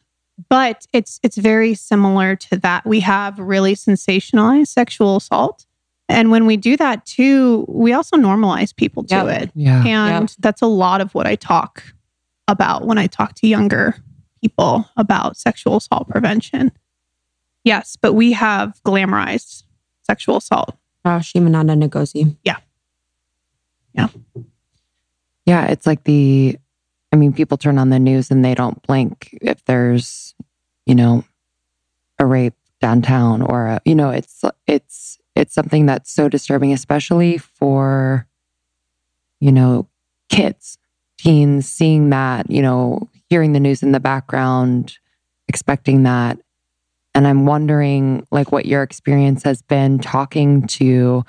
But it's it's very similar to that. We have really sensationalized sexual assault. And when we do that too, we also normalize people to yep. it. Yeah. And yep. that's a lot of what I talk about when I talk to younger people about sexual assault prevention. Yes, but we have glamorized sexual assault. Oh, Chimamanda Ngozi. Yeah. Yeah. Yeah, it's like the, I mean, people turn on the news and they don't blink if there's, you know, a rape downtown or, a, you know, it's, it's, it's something that's so disturbing, especially for, you know, kids, teens, seeing that, you know, hearing the news in the background, expecting that. And I'm wondering, like, what your experience has been talking to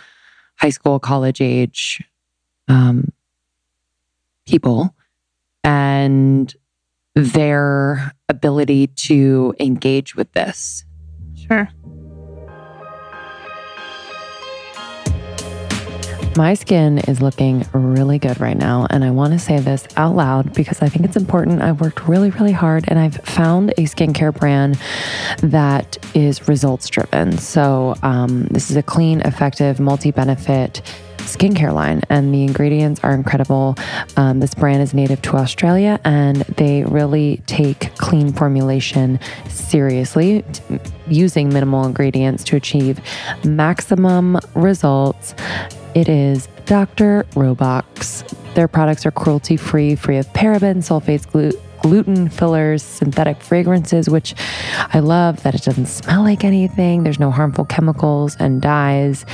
high school, college age um, people and their ability to engage with this. Sure. My skin is looking really good right now, and I want to say this out loud because I think it's important. I've worked really, really hard, and I've found a skincare brand that is results-driven. So um, this is a clean, effective, multi-benefit skincare line, and the ingredients are incredible. Um, this brand is native to Australia, and they really take clean formulation seriously, t- using minimal ingredients to achieve maximum results. It is Doctor Roebucks. Their products are cruelty-free, free of parabens, sulfates, gluten, gluten fillers, synthetic fragrances, which I love that it doesn't smell like anything. There's no harmful chemicals and dyes.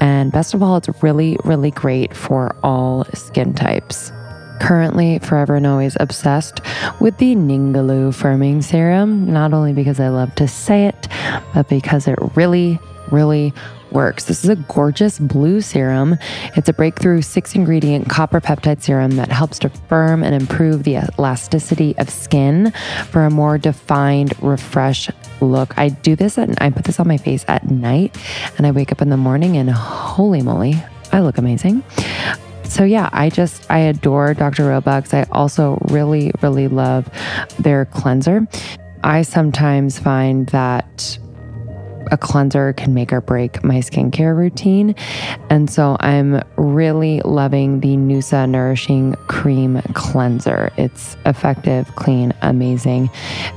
And best of all, it's really, really great for all skin types. Currently, forever and always obsessed with the Ningaloo firming serum, not only because I love to say it, but because it really, really works. This is a gorgeous blue serum. It's a breakthrough six ingredient copper peptide serum that helps to firm and improve the elasticity of skin for a more defined, refreshed look. I do this and I put this on my face at night, and I wake up in the morning and holy moly, I look amazing. So yeah, I just, I adore Doctor Roebucks. I also really, really love their cleanser. I sometimes find that a cleanser can make or break my skincare routine. And so I'm really loving the Noosa Nourishing Cream Cleanser. It's effective, clean, amazing.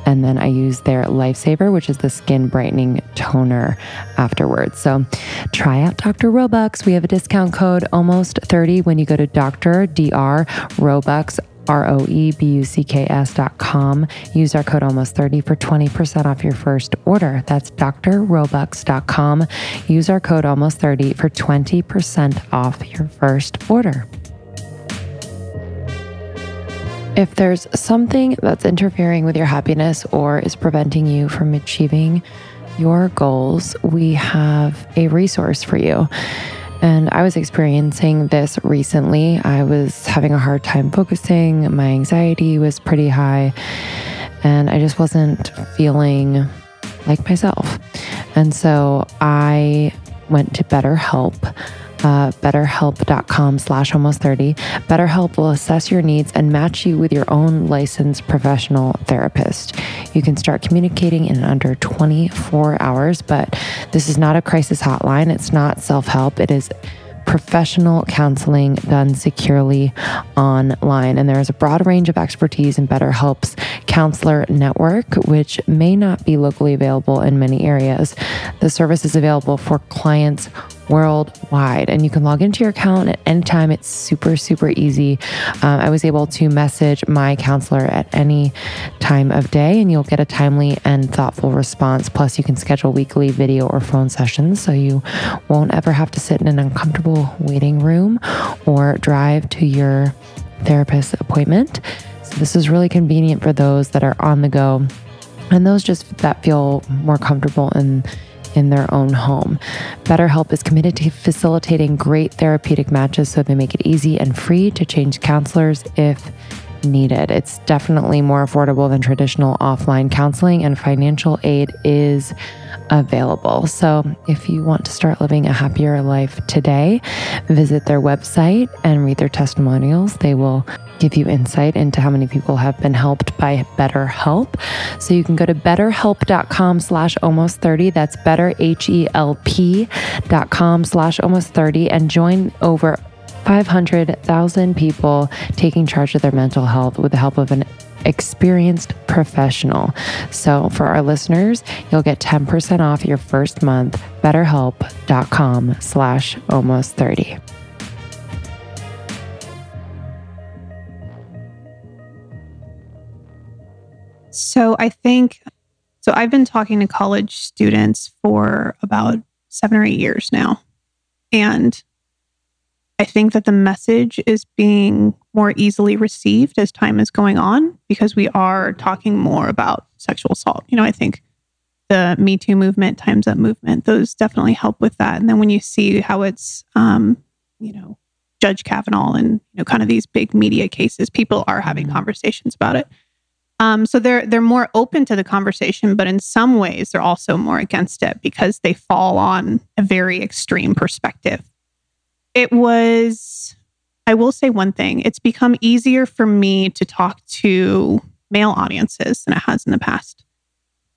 And then I use their Lifesaver, which is the skin brightening toner afterwards. So try out Doctor Roebucks. We have a discount code almost thirty when you go to Doctor D R Roebucks. R O E B U C K S dot com. Use our code almost thirty for twenty percent off your first order. That's Dr Roebucks dot com. Use our code almost thirty for twenty percent off your first order. If there's something that's interfering with your happiness or is preventing you from achieving your goals, we have a resource for you. And I was experiencing this recently. I was having a hard time focusing. My anxiety was pretty high, and I just wasn't feeling like myself. And so I went to BetterHelp. Uh, BetterHelp.com slash almost 30. BetterHelp will assess your needs and match you with your own licensed professional therapist. You can start communicating in under twenty-four hours, but this is not a crisis hotline. It's not self-help. It is professional counseling done securely online. And there is a broad range of expertise in BetterHelp's counselor network, which may not be locally available in many areas. The service is available for clients worldwide, and you can log into your account at any time. It's super, super easy. Um, I was able to message my counselor at any time of day, and you'll get a timely and thoughtful response. Plus, you can schedule weekly video or phone sessions, so you won't ever have to sit in an uncomfortable waiting room or drive to your therapist appointment. So this is really convenient for those that are on the go and those just that feel more comfortable and in their own home. BetterHelp is committed to facilitating great therapeutic matches, so they make it easy and free to change counselors if needed. It's definitely more affordable than traditional offline counseling, and financial aid is available. So if you want to start living a happier life today, visit their website and read their testimonials. They will give you insight into how many people have been helped by BetterHelp. So you can go to betterhelp.com slash almost 30. That's better H E L P dot com slash almost 30 and join over five hundred thousand people taking charge of their mental health with the help of an experienced professional. So for our listeners, you'll get ten percent off your first month, betterhelp.com slash almost 30. So I think, so I've been talking to college students for about seven or eight years now. And I think that the message is being more easily received as time is going on because we are talking more about sexual assault. You know, I think the Me Too movement, Time's Up movement, those definitely help with that. And then when you see how it's, um, you know, Judge Kavanaugh and, you know, kind of these big media cases, people are having conversations about it. Um, so they're they're more open to the conversation, but in some ways they're also more against it because they fall on a very extreme perspective. It was, I will say one thing, it's become easier for me to talk to male audiences than it has in the past.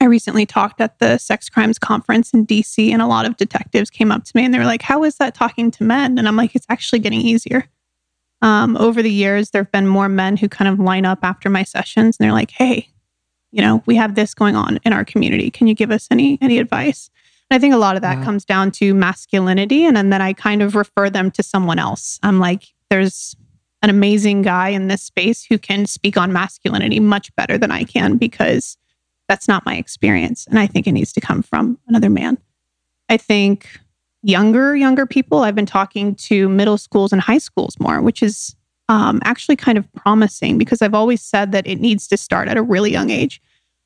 I recently talked at the sex crimes conference in D C, and a lot of detectives came up to me and they were like, how is that talking to men? And I'm like, it's actually getting easier. Um, over the years, there have been more men who kind of line up after my sessions and they're like, hey, you know, we have this going on in our community. Can you give us any any advice? And I think a lot of that wow. comes down to masculinity. And, and then I kind of refer them to someone else. I'm like, there's an amazing guy in this space who can speak on masculinity much better than I can because that's not my experience. And I think it needs to come from another man. I think younger, younger people, I've been talking to middle schools and high schools more, which is um, actually kind of promising because I've always said that it needs to start at a really young age.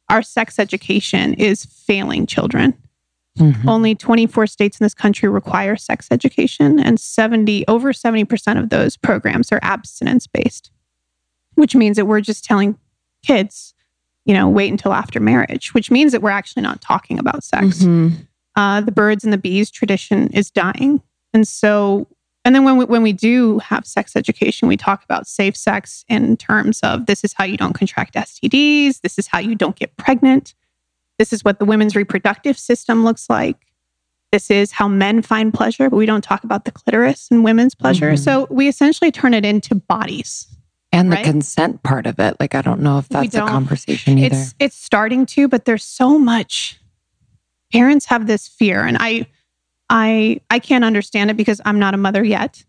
Our sex education is failing children. Mm-hmm. Only twenty-four states in this country require sex education, and seventy over seventy percent of those programs are abstinence-based, which means that we're just telling kids, you know, wait until after marriage, which means that we're actually not talking about sex. Mm-hmm. Uh, the birds and the bees tradition is dying. And so, and then when we, when we do have sex education, we talk about safe sex in terms of this is how you don't contract S T Ds. This is how you don't get pregnant. This is what the women's reproductive system looks like. This is how men find pleasure, but we don't talk about the clitoris and women's pleasure. Mm-hmm. So we essentially turn it into bodies. And right? The consent part of it. Like, I don't know if that's a conversation either. It's, it's starting to, but there's so much. Parents have this fear, and I, I, I can't understand it because I'm not a mother yet.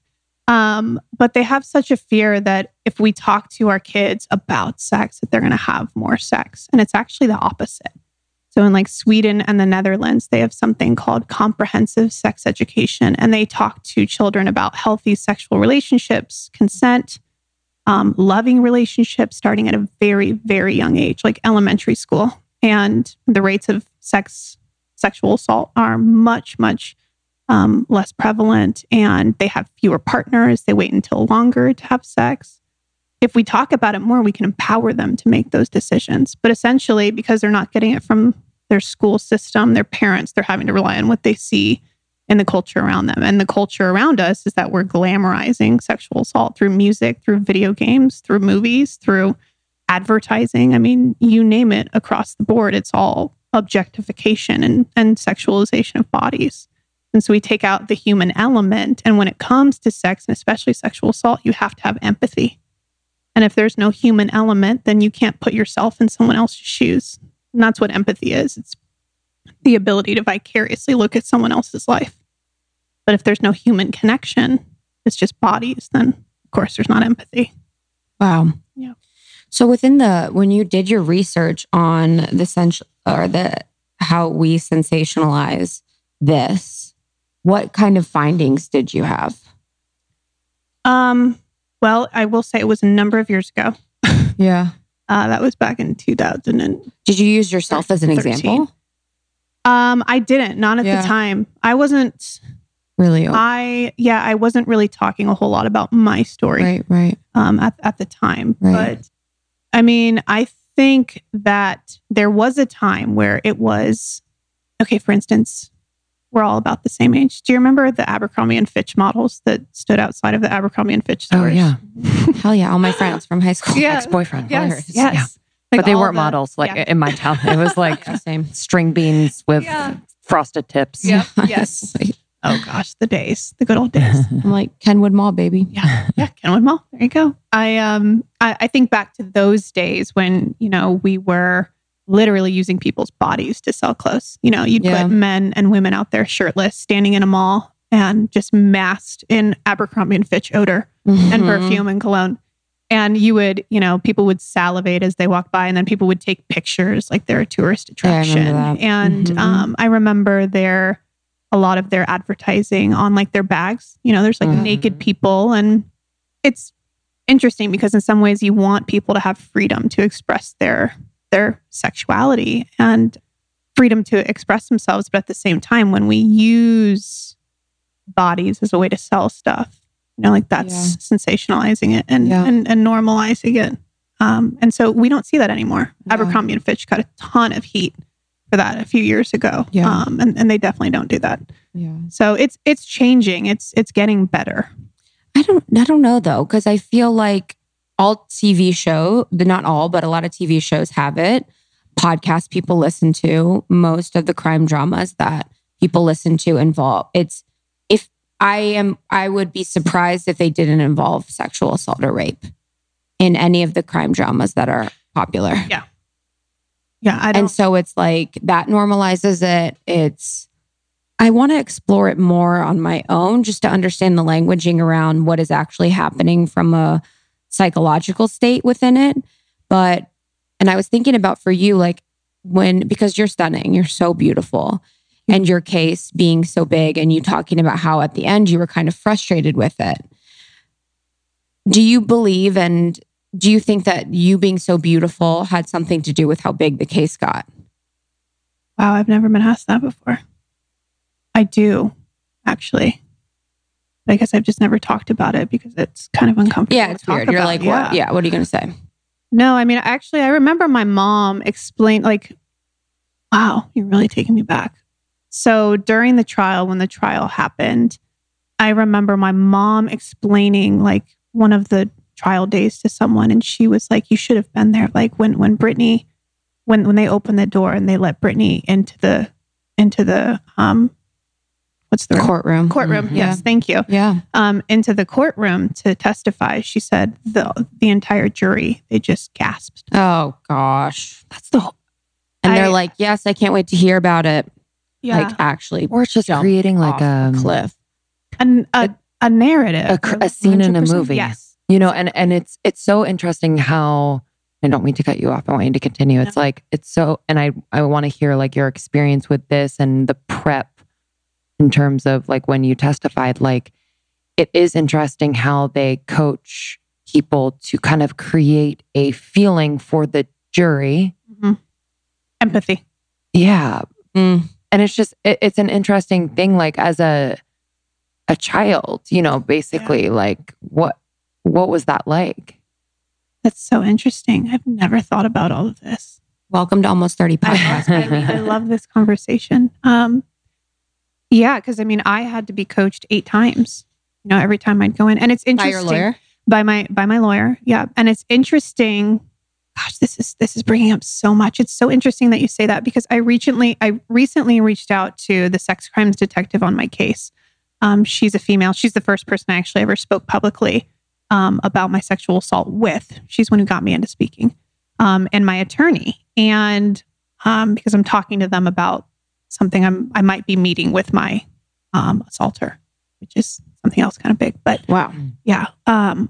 Um, but they have such a fear that if we talk to our kids about sex, that they're going to have more sex, and it's actually the opposite. So in like Sweden and the Netherlands, they have something called comprehensive sex education, and they talk to children about healthy sexual relationships, consent, um, loving relationships, starting at a very, very young age, like elementary school, and the rates of sex. Sexual assault are much, much um, less prevalent, and they have fewer partners. They wait until longer to have sex. If we talk about it more, we can empower them to make those decisions. But essentially, because they're not getting it from their school system, their parents, they're having to rely on what they see in the culture around them. And the culture around us is that we're glamorizing sexual assault through music, through video games, through movies, through advertising. I mean, you name it, across the board, it's all objectification and, and sexualization of bodies. And so we take out the human element. And when it comes to sex, and especially sexual assault, you have to have empathy. And if there's no human element, then you can't put yourself in someone else's shoes. And that's what empathy is. It's the ability to vicariously look at someone else's life. But if there's no human connection, it's just bodies, then of course there's not empathy. Wow. Yeah. So within the, when you did your research on the sensual, or the, how we sensationalize this, what kind of findings did you have? Um, well, I will say it was a number of years ago. Yeah. Uh, that was back in two thousand. And did you use yourself as an example? Um, I didn't, not at yeah. the time. I wasn't really, old. I, yeah, I wasn't really talking a whole lot about my story. Right, right. Um, at, at the time. Right. But I mean, I think that there was a time where it was, okay, for instance, we're all about the same age. Do you remember the Abercrombie and Fitch models that stood outside of the Abercrombie and Fitch stores? Oh, yeah. Hell yeah. All my friends from high school. Yeah. Ex-boyfriend. Yes. yes. Yeah. Like but they weren't the, models like yeah. in my town. It was like yeah. same string beans with yeah. frosted tips. Yeah. Yes. Oh gosh, the days, the good old days. I'm like Kenwood Mall, baby. Yeah. Yeah. Kenwood Mall. There you go. I, um, I, I think back to those days when, you know, we were literally using people's bodies to sell clothes. You know, you'd yeah. put men and women out there shirtless, standing in a mall and just masked in Abercrombie and Fitch odor mm-hmm. and perfume and cologne. And you would, you know, people would salivate as they walked by, and then people would take pictures like they're a tourist attraction. Yeah, and mm-hmm. um, I remember their, a lot of their advertising on like their bags. You know, there's like mm-hmm. naked people, and it's interesting because in some ways you want people to have freedom to express their their sexuality and freedom to express themselves. But at the same time, when we use bodies as a way to sell stuff, you know, like that's yeah. sensationalizing it and, yeah. and, and normalizing it. Um, and so we don't see that anymore. Yeah. Abercrombie and Fitch got a ton of heat for that a few years ago. Yeah. Um, and, and they definitely don't do that. Yeah. So it's, it's changing. It's, it's getting better. I don't, I don't know though. Cause I feel like all T V show, not all, but a lot of T V shows have it. Podcasts people listen to, most of the crime dramas that people listen to involve it's, I am. I would be surprised if they didn't involve sexual assault or rape in any of the crime dramas that are popular. Yeah, yeah. I don't. And so it's like that normalizes it. It's. I want to explore it more on my own, just to understand the languaging around what is actually happening from a psychological state within it. But, and I was thinking about for you, like when because you're stunning, you're so beautiful. And your case being so big and you talking about how at the end you were kind of frustrated with it. Do you believe and do you think that you being so beautiful had something to do with how big the case got? Wow, I've never been asked that before. I do, actually. I guess I've just never talked about it because it's kind of uncomfortable. Yeah, it's to weird. Talk You're about. Like, yeah. What? Yeah, what are you going to say? No, I mean, actually, I remember my mom explained like, wow, you're really taking me back. So during the trial, when the trial happened, I remember my mom explaining like one of the trial days to someone, and she was like, you should have been there. Like when, when Brittany, when, when they opened the door and they let Brittany into the, into the, um, what's the courtroom, courtroom. Mm-hmm. Yes. Yeah. Thank you. Yeah. Um, into the courtroom to testify. She said the, the entire jury, they just gasped. Oh gosh. That's the whole, and I, they're like, yes, I can't wait to hear about it. Yeah. Like actually, or it's just creating like a cliff, an, a a narrative, a, a scene in a movie. Yes, you know, and and it's it's so interesting how. I don't mean to cut you off. I want you to continue. It's no. like it's so, and I I want to hear like your experience with this and the prep in terms of like when you testified. Like it is interesting how they coach people to kind of create a feeling for the jury, mm-hmm. empathy. Yeah. Mm. And it's just, it, it's an interesting thing, like as a a child, you know, basically yeah. like what what was that like? That's so interesting. I've never thought about all of this. Welcome to Almost thirty Podcast. I, mean, I love this conversation. Um, yeah, because I mean, I had to be coached eight times, you know, every time I'd go in. And it's interesting. By your lawyer? By my, by my lawyer, yeah. And it's interesting. gosh, this is this is bringing up so much. It's so interesting that you say that, because I recently I recently reached out to the sex crimes detective on my case. Um, she's a female. She's the first person I actually ever spoke publicly um, about my sexual assault with. She's the one who got me into speaking, um, and my attorney. And um, because I'm talking to them about something I'm I might be meeting with my um, assaulter, which is something else kind of big. But wow, yeah. Um,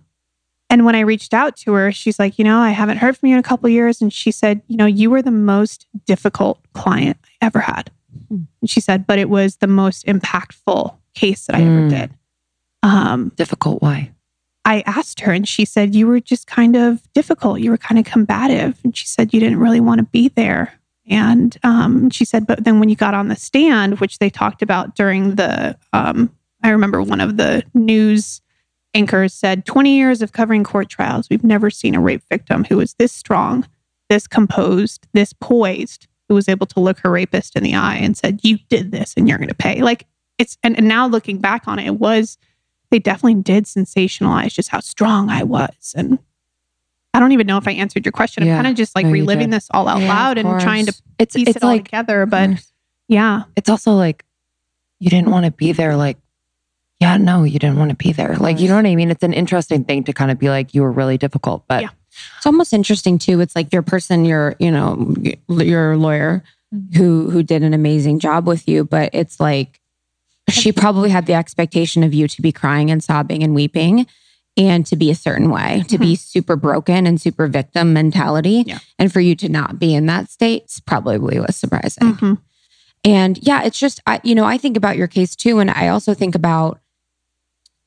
And when I reached out to her, she's like, you know, I haven't heard from you in a couple of years. And she said, you know, you were the most difficult client I ever had. Mm. And she said, but it was the most impactful case that I mm. ever did. Um, difficult, why? I asked her and she said, you were just kind of difficult. You were kind of combative. And she said, you didn't really want to be there. And um, she said, but then when you got on the stand, which they talked about during the, um, I remember one of the news anchors said, twenty years of covering court trials. We've never seen a rape victim who was this strong, this composed, this poised, who was able to look her rapist in the eye and said, you did this and you're going to pay. Like it's, and, and now looking back on it, it was, they definitely did sensationalize just how strong I was. And I don't even know if I answered your question. Yeah, I'm kind of just like no, reliving this all out yeah, loud and trying to it's, piece it's it all like, together. But yeah. It's also like, you didn't want to be there. Like, Yeah, no, you didn't want to be there. Like, you know what I mean? It's an interesting thing to kind of be like, you were really difficult, but... Yeah. It's almost interesting too. It's like your person, your, you know, your lawyer who, who did an amazing job with you, but it's like, she probably had the expectation of you to be crying and sobbing and weeping and to be a certain way, to mm-hmm. be super broken and super victim mentality. Yeah. And for you to not be in that state probably was surprising. Mm-hmm. And yeah, it's just, I, you know, I think about your case too. And I also think about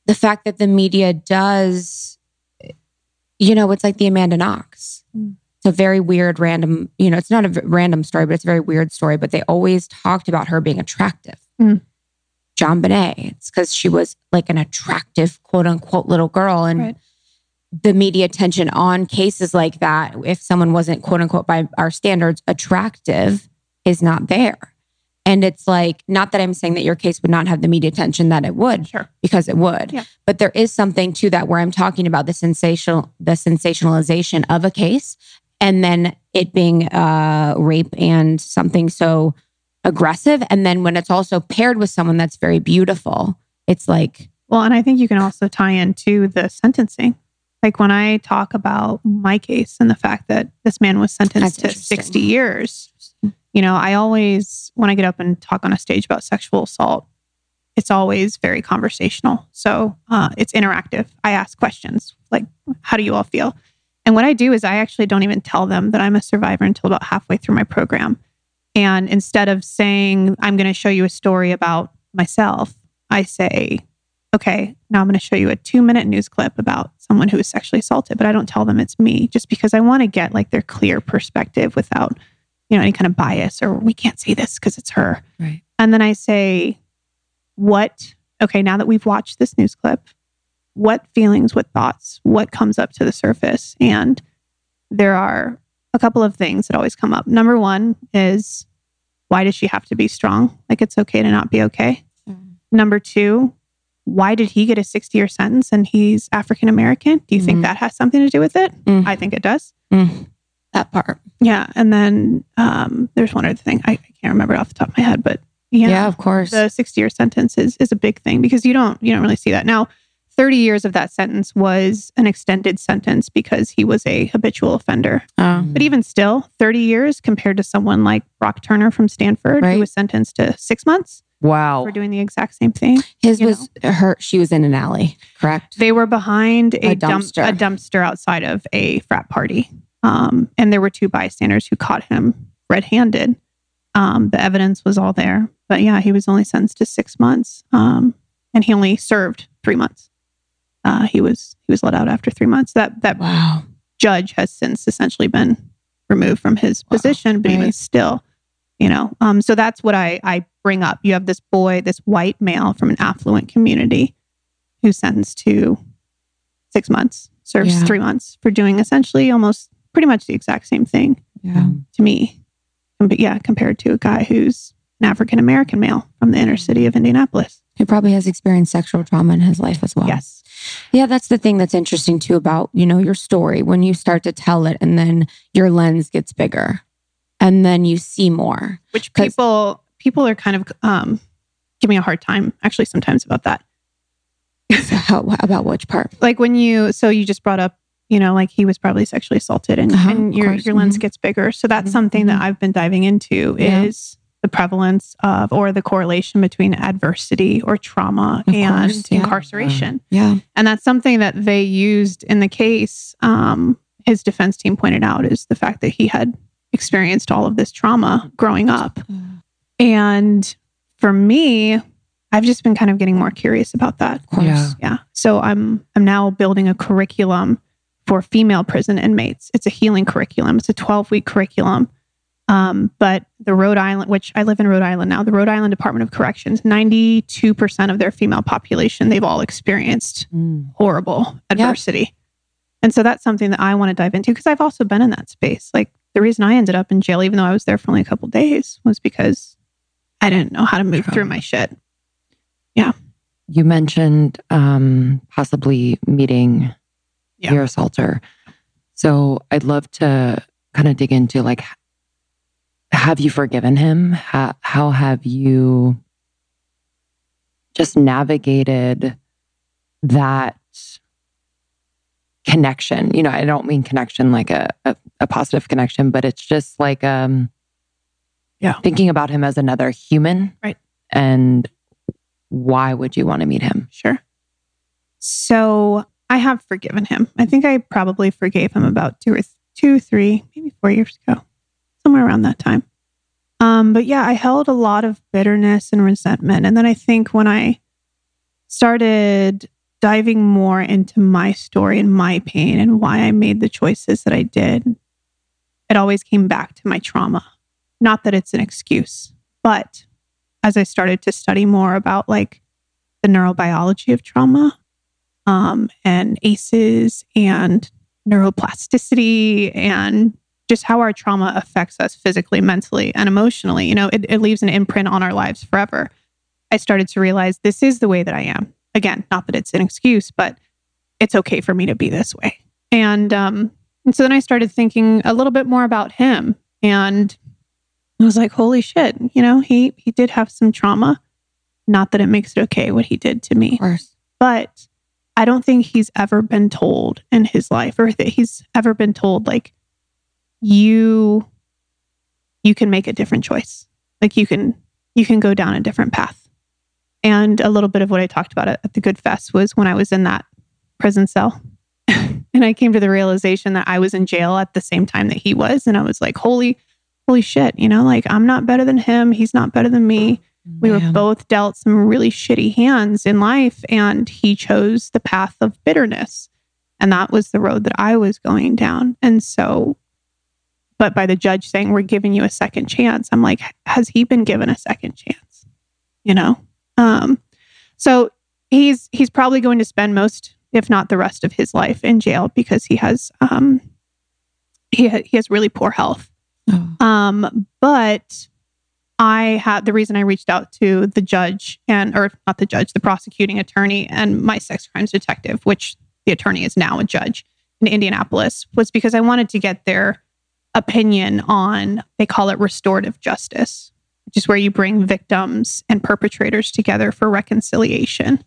the fact that the media does, you know, it's like the Amanda Knox. Mm. It's a very weird, random, you know, it's not a v- random story, but it's a very weird story. But they always talked about her being attractive. Mm. John Bonet, it's because she was like an attractive, quote unquote, little girl. And right. the media attention on cases like that, if someone wasn't, quote unquote, by our standards, attractive, is not there. And it's like, not that I'm saying that your case would not have the media attention that it would, sure. because it would. Yeah. But there is something to that where I'm talking about the sensational, the sensationalization of a case, and then it being uh, rape and something so aggressive. And then when it's also paired with someone that's very beautiful, it's like... Well, and I think you can also tie into the sentencing. Like when I talk about my case and the fact that this man was sentenced to sixty years... You know, I always, when I get up and talk on a stage about sexual assault, it's always very conversational. So uh, it's interactive. I ask questions like, how do you all feel? And what I do is I actually don't even tell them that I'm a survivor until about halfway through my program. And instead of saying, I'm going to show you a story about myself, I say, okay, now I'm going to show you a two minute news clip about someone who was sexually assaulted, but I don't tell them it's me, just because I want to get like their clear perspective without... you know, any kind of bias or we can't say this because it's her. Right. And then I say, what, okay, now that we've watched this news clip, what feelings, what thoughts, what comes up to the surface? And there are a couple of things that always come up. Number one is, why does she have to be strong? Like it's okay to not be okay. Mm. Number two, why did he get a sixty-year sentence and he's African-American? Do you mm-hmm. think that has something to do with it? Mm. I think it does. Mm. That part. Yeah. And then um, there's one other thing. I, I can't remember off the top of my head, but yeah. Yeah, of course. The sixty-year sentence is, is a big thing because you don't you don't really see that. Now, thirty years of that sentence was an extended sentence because he was a habitual offender. Oh. But even still, thirty years compared to someone like Brock Turner from Stanford, right? Who was sentenced to six months. Wow. For doing the exact same thing. His was know. her, she was in an alley, correct? They were behind a, a dumpster. Dump, a dumpster outside of a frat party. Um, and there were two bystanders who caught him red-handed. Um, the evidence was all there. But yeah, he was only sentenced to six months. Um, and he only served three months. Uh, he was he was let out after three months. That that wow. judge has since essentially been removed from his wow. position, but right. even still, you know. Um, so that's what I, I bring up. You have this boy, this white male from an affluent community who's sentenced to six months, serves yeah. three months for doing essentially almost... pretty much the exact same thing yeah. to me. But yeah, compared to a guy who's an African-American male from the inner city of Indianapolis. Who probably has experienced sexual trauma in his life as well. Yes. Yeah, that's the thing that's interesting too about, you know, your story, when you start to tell it and then your lens gets bigger and then you see more. Which people people are kind of um, give me a hard time actually sometimes about that. So how, about which part? Like when you, so you just brought up, you know, like he was probably sexually assaulted and, uh-huh, and your, your lens mm-hmm. gets bigger. So that's mm-hmm. something that I've been diving into yeah. is the prevalence of, or the correlation between adversity or trauma of and course, yeah. incarceration. Yeah. yeah. And that's something that they used in the case. Um, his defense team pointed out is the fact that he had experienced all of this trauma growing up. Mm. And for me, I've just been kind of getting more curious about that. Of course. Yeah. yeah. So I'm I'm now building a curriculum for female prison inmates. It's a healing curriculum. It's a twelve-week curriculum. Um, but the Rhode Island, which I live in Rhode Island now, the Rhode Island Department of Corrections, ninety-two percent of their female population, they've all experienced mm. horrible adversity. Yep. And so that's something that I want to dive into because I've also been in that space. Like the reason I ended up in jail, even though I was there for only a couple of days, was because I didn't know how to move True. through my shit. Yeah. You mentioned um, possibly meeting yeah. your assaulter. So I'd love to kind of dig into, like, have you forgiven him? How, how have you just navigated that connection? You know, I don't mean connection like a, a, a positive connection, but it's just like um, yeah, thinking about him as another human. Right. And why would you want to meet him? Sure. So I have forgiven him. I think I probably forgave him about two or th- two, three, maybe four years ago, somewhere around that time. Um, but yeah, I held a lot of bitterness and resentment. And then I think when I started diving more into my story and my pain and why I made the choices that I did, it always came back to my trauma. Not that it's an excuse, but as I started to study more about like the neurobiology of trauma um, and A C Es and neuroplasticity and just how our trauma affects us physically, mentally, and emotionally, you know, it, it leaves an imprint on our lives forever. I started to realize this is the way that I am. Again, not that it's an excuse, but it's okay for me to be this way. And, um, and so then I started thinking a little bit more about him and I was like, holy shit, you know, he he did have some trauma. Not that it makes it okay what he did to me. Of course. But I don't think he's ever been told in his life or that he's ever been told, like, you you can make a different choice. Like you can you can go down a different path. And a little bit of what I talked about at, at the Good Fest was when I was in that prison cell. And I came to the realization that I was in jail at the same time that he was. And I was like, holy Holy shit, you know, like I'm not better than him. He's not better than me. We Man. were both dealt some really shitty hands in life and he chose the path of bitterness. And that was the road that I was going down. And so, but by the judge saying, we're giving you a second chance. I'm like, has he been given a second chance? You know? Um, so he's, he's probably going to spend most, if not the rest of his life in jail because he has, um, he, ha- he has really poor health. Oh. Um, but I had the reason I reached out to the judge and, or not the judge, the prosecuting attorney and my sex crimes detective, which the attorney is now a judge in Indianapolis, was because I wanted to get their opinion on, they call it restorative justice, which is where you bring victims and perpetrators together for reconciliation.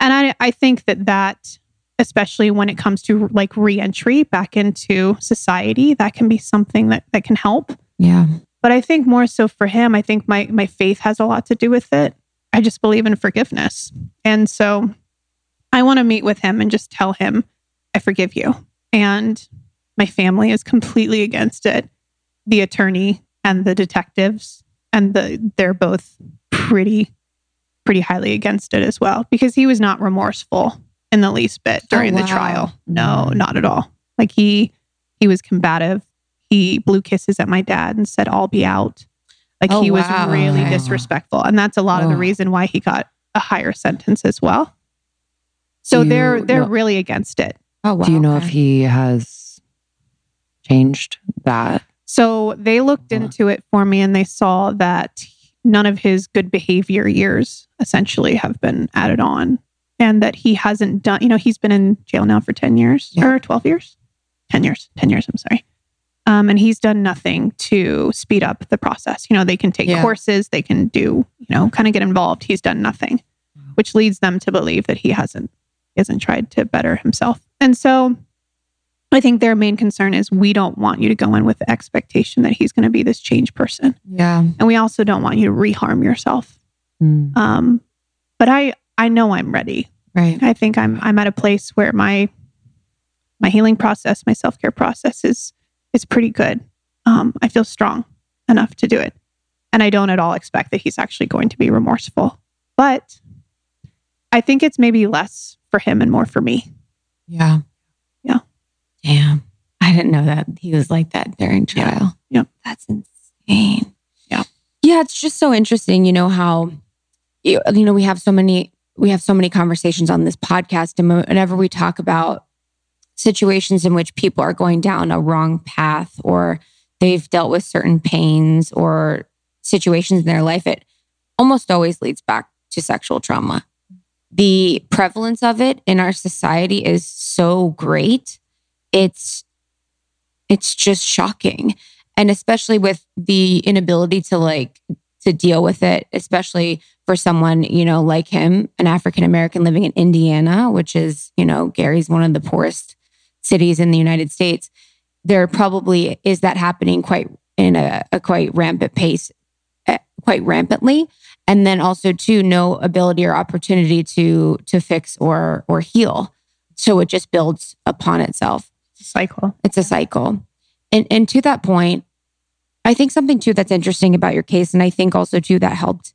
And I, I think that that, especially when it comes to like reentry back into society, that can be something that, that can help. Yeah. But I think more so for him, I think my, my faith has a lot to do with it. I just believe in forgiveness. And so I want to meet with him and just tell him, I forgive you. And my family is completely against it. The attorney and the detectives, and the they're both pretty, pretty highly against it as well, because he was not remorseful in the least bit during oh, wow. the trial. No, not at all. Like he, he was combative. He blew kisses at my dad and said, I'll be out. Like oh, he was wow. really wow. disrespectful. And that's a lot oh. of the reason why he got a higher sentence as well. So you, they're, they're no, really against it. Oh, wow. Do you know okay. if he has changed that? So they looked into it for me and they saw that none of his good behavior years essentially have been added on. and that he hasn't done, you know, he's been in jail now for ten years yeah. or twelve years, ten years, ten years, I'm sorry. Um, and he's done nothing to speed up the process. You know, they can take yeah. courses, they can do, you know, kind of get involved. He's done nothing, which leads them to believe that he hasn't, he hasn't tried to better himself. And so I think their main concern is we don't want you to go in with the expectation that he's going to be this change person. Yeah. And we also don't want you to reharm yourself. Mm. Um, but I, I know I'm ready. Right. I think I'm, I'm at a place where my, my healing process, my self-care process is, is pretty good. Um, I feel strong enough to do it. And I don't at all expect that he's actually going to be remorseful, but I think it's maybe less for him and more for me. Yeah. Yeah. Damn. I didn't know that he was like that during trial. Yeah. yeah. That's insane. Yeah. Yeah. It's just so interesting, you know, how, you know, we have so many, we have so many conversations on this podcast, and whenever we talk about situations in which people are going down a wrong path, or they've dealt with certain pains or situations in their life, it almost always leads back to sexual trauma. The prevalence of it in our society is so great. It's it's just shocking. And especially with the inability to like to deal with it, especially for someone, you know, like him, an African-American living in Indiana, which is, you know, Gary's one of the poorest cities in the United States. There probably is that happening quite in a, a quite rampant pace, quite rampantly. And then also too, no ability or opportunity to to fix or or heal. So it just builds upon itself. It's a cycle. It's a cycle. And and to that point, I think something too that's interesting about your case, and I think also too that helped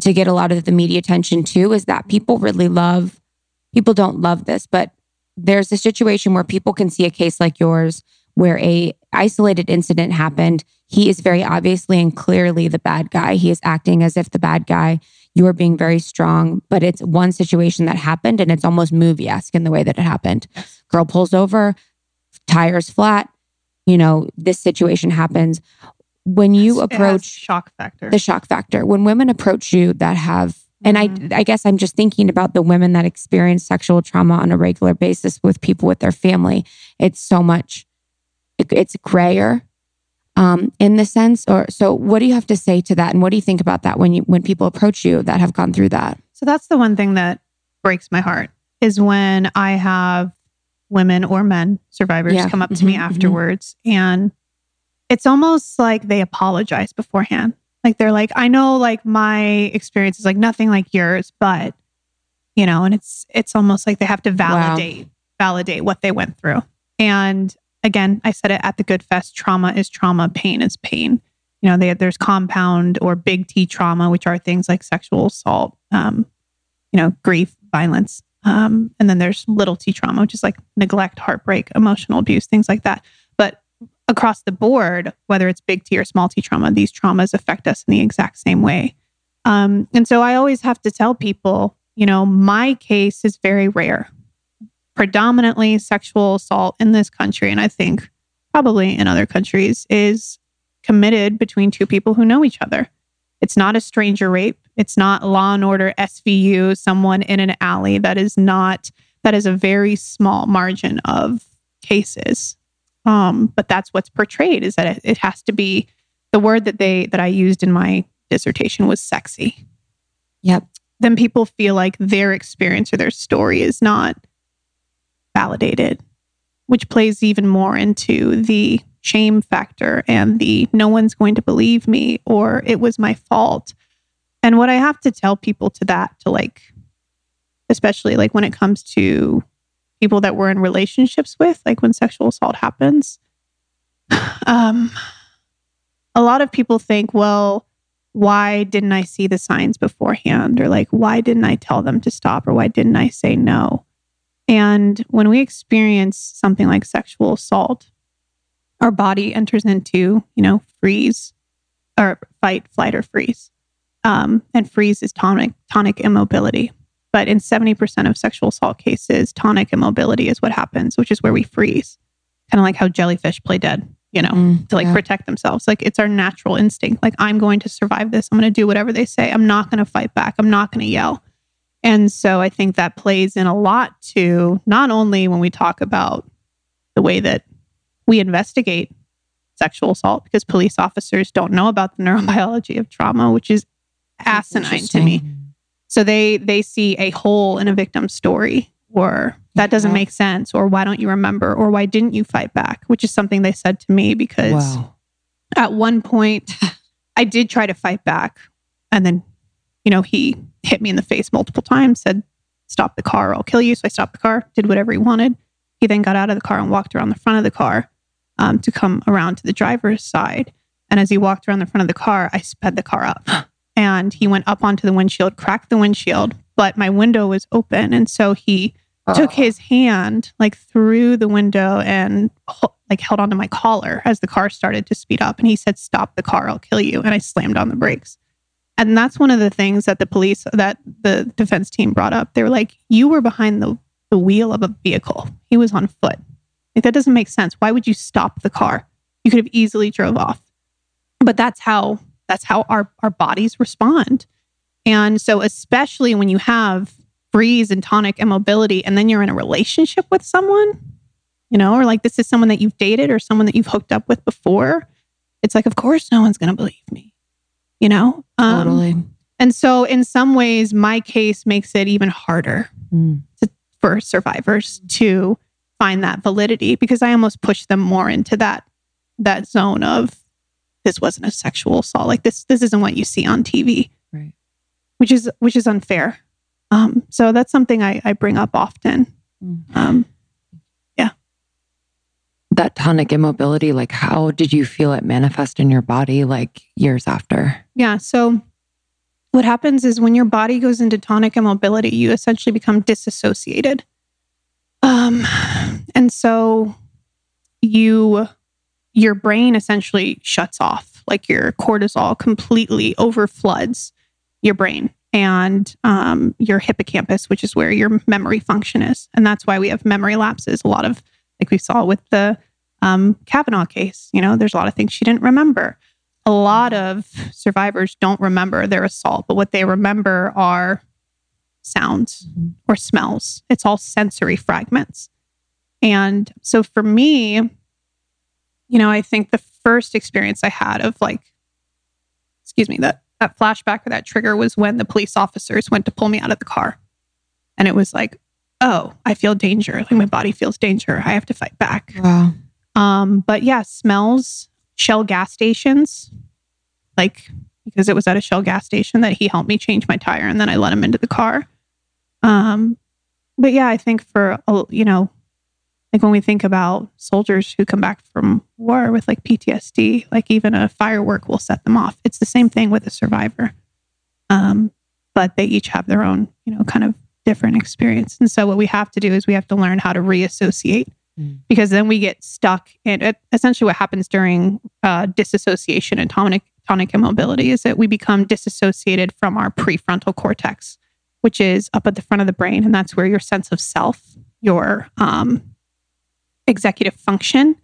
to get a lot of the media attention too, is that people really love, people don't love this, but there's a situation where people can see a case like yours where a isolated incident happened. He is very obviously and clearly the bad guy. He is acting as if the bad guy. You're being very strong, but it's one situation that happened, and it's almost movie-esque in the way that it happened. Girl pulls over, tires flat, you know, this situation happens. When you approach... It has shock factor. The shock factor. When women approach you that have... And I I guess I'm just thinking about the women that experience sexual trauma on a regular basis with people with their family. It's so much, it, it's grayer um, in the sense. Or so what do you have to say to that? And what do you think about that when you when people approach you that have gone through that? So that's the one thing that breaks my heart is when I have women or men, survivors, yeah. come up to mm-hmm, me afterwards. Mm-hmm. And it's almost like they apologize beforehand. Like they're like, I know like my experience is like nothing like yours, but you know, and it's, it's almost like they have to validate, wow. validate what they went through. And again, I said it at the Good Fest, trauma is trauma, pain is pain. You know, they, there's compound or big T trauma, which are things like sexual assault, um, you know, grief, violence. Um, and then there's little T trauma, which is like neglect, heartbreak, emotional abuse, things like that. But across the board, whether it's big T or small T trauma, these traumas affect us in the exact same way. Um, and so I always have to tell people, you know, my case is very rare. Predominantly sexual assault in this country, and I think probably in other countries, is committed between two people who know each other. It's not a stranger rape. It's not Law and Order, S V U, someone in an alley. That is not, that is a very small margin of cases. Um, but that's what's portrayed, is that it, it has to be, the word that they that I used in my dissertation was sexy. Yep. Then people feel like their experience or their story is not validated, which plays even more into the shame factor and the no one's going to believe me or it was my fault. And what I have to tell people to that, to like, especially like when it comes to people that we're in relationships with, like when sexual assault happens, um, a lot of people think, well, why didn't I see the signs beforehand? Or like, why didn't I tell them to stop? Or why didn't I say no? And when we experience something like sexual assault, our body enters into, you know, freeze or fight, flight, or freeze. Um, and freeze is tonic, tonic immobility. But in seventy percent of sexual assault cases, tonic immobility is what happens, which is where we freeze. Kind of like how jellyfish play dead, you know, mm, to like yeah. protect themselves. Like it's our natural instinct. Like I'm going to survive this. I'm going to do whatever they say. I'm not going to fight back. I'm not going to yell. And so I think that plays in a lot to not only when we talk about the way that we investigate sexual assault, because police officers don't know about the neurobiology of trauma, which is asinine to me. So they they see a hole in a victim's story, or that doesn't make sense, or why don't you remember, or why didn't you fight back, which is something they said to me because wow. at one point I did try to fight back, and then, you know, he hit me in the face multiple times, said, stop the car or I'll kill you. So I stopped the car, did whatever he wanted. He then got out of the car and walked around the front of the car um, to come around to the driver's side. And as he walked around the front of the car, I sped the car up. And he went up onto the windshield, cracked the windshield, but my window was open. And so he oh. took his hand like through the window and like held onto my collar as the car started to speed up. And he said, stop the car, I'll kill you. And I slammed on the brakes. And that's one of the things that the police, that the defense team brought up. They were like, you were behind the, the wheel of a vehicle. He was on foot. Like, that doesn't make sense. Why would you stop the car? You could have easily drove off. But that's how... That's how our, our bodies respond. And so especially when you have freeze and tonic immobility, and then you're in a relationship with someone, you know, or like this is someone that you've dated or someone that you've hooked up with before. It's like, of course, no one's going to believe me, you know? Um, totally. And so in some ways, my case makes it even harder mm. to, for survivors to find that validity, because I almost push them more into that that zone of, this wasn't a sexual assault. Like this, this isn't what you see on T V, right? Which is, which is unfair. Um, so that's something I, I bring up often. Mm-hmm. Um, yeah. That tonic immobility, like how did you feel it manifest in your body like years after? Yeah. So what happens is when your body goes into tonic immobility, you essentially become disassociated. Um, and so you... your brain essentially shuts off, like your cortisol completely overfloods your brain and um, your hippocampus, which is where your memory function is. And that's why we have memory lapses. A lot of, like we saw with the um, Kavanaugh case, you know, there's a lot of things she didn't remember. A lot of survivors don't remember their assault, but what they remember are sounds or smells. It's all sensory fragments. And so for me, you know, I think the first experience I had of like, excuse me, that, that flashback or that trigger was when the police officers went to pull me out of the car. And it was like, oh, I feel danger. Like my body feels danger. I have to fight back. Wow. Um, but yeah, smells, Shell gas stations, like because it was at a Shell gas station that he helped me change my tire and then I let him into the car. Um, but yeah, I think for, you know, like when we think about soldiers who come back from war with like P T S D, like even a firework will set them off. It's the same thing with a survivor. Um, but they each have their own, you know, kind of different experience. And so what we have to do is we have to learn how to reassociate mm. because then we get stuck in it. Essentially what happens during uh, disassociation and tonic, tonic immobility is that we become disassociated from our prefrontal cortex, which is up at the front of the brain. And that's where your sense of self, your, um, executive function,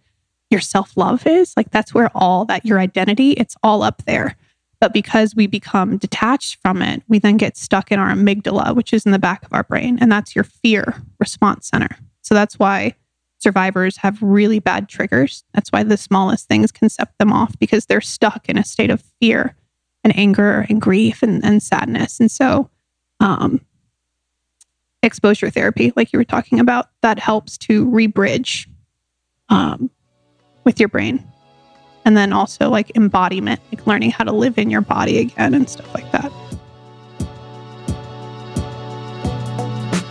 your self-love is, like that's where all that, your identity, it's all up there. But because we become detached from it, we then get stuck in our amygdala, which is in the back of our brain. And that's your fear response center. So that's why survivors have really bad triggers. That's why the smallest things can set them off, because they're stuck in a state of fear and anger and grief and, and sadness. And so um, exposure therapy, like you were talking about, that helps to rebridge Um, with your brain. And then also like embodiment, like learning how to live in your body again and stuff like that.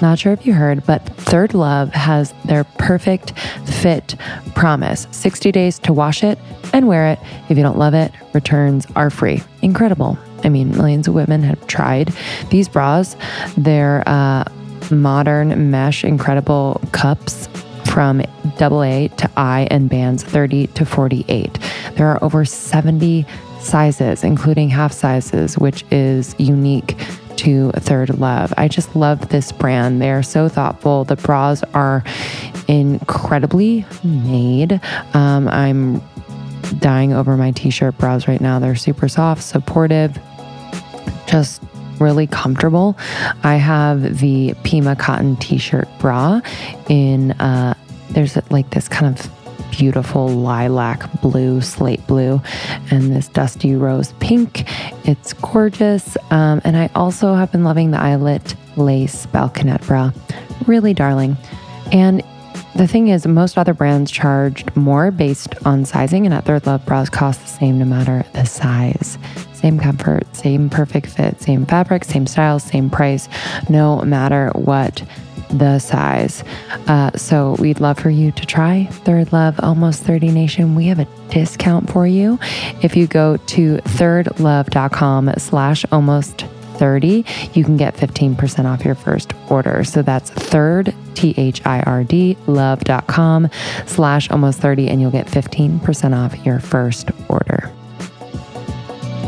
Not sure if you heard, but Third Love has their perfect fit promise. sixty days to wash it and wear it. If you don't love it, returns are free. Incredible. I mean, millions of women have tried these bras. They're uh, modern mesh, incredible cups from double A to I and bands thirty to forty-eight. There are over seventy sizes, including half sizes, which is unique to Third Love. I just love this brand. They are so thoughtful. The bras are incredibly made. Um, I'm dying over my t-shirt bras right now. They're super soft, supportive, just really comfortable. I have the Pima cotton t-shirt bra in, uh, there's like this kind of beautiful lilac blue, slate blue, and this dusty rose pink. It's gorgeous. Um, and I also have been loving the eyelet lace balconette bra. Really darling. And the thing is, most other brands charged more based on sizing, and at Third Love, bras cost the same no matter the size. Same comfort, same perfect fit, same fabric, same style, same price, no matter what the size. Uh, so we'd love for you to try Third Love Almost thirty Nation. We have a discount for you. If you go to thirdlove.com slash almost 30, you can get fifteen percent off your first order. So that's third, T H I R D, love.com slash almost 30, and you'll get fifteen percent off your first order.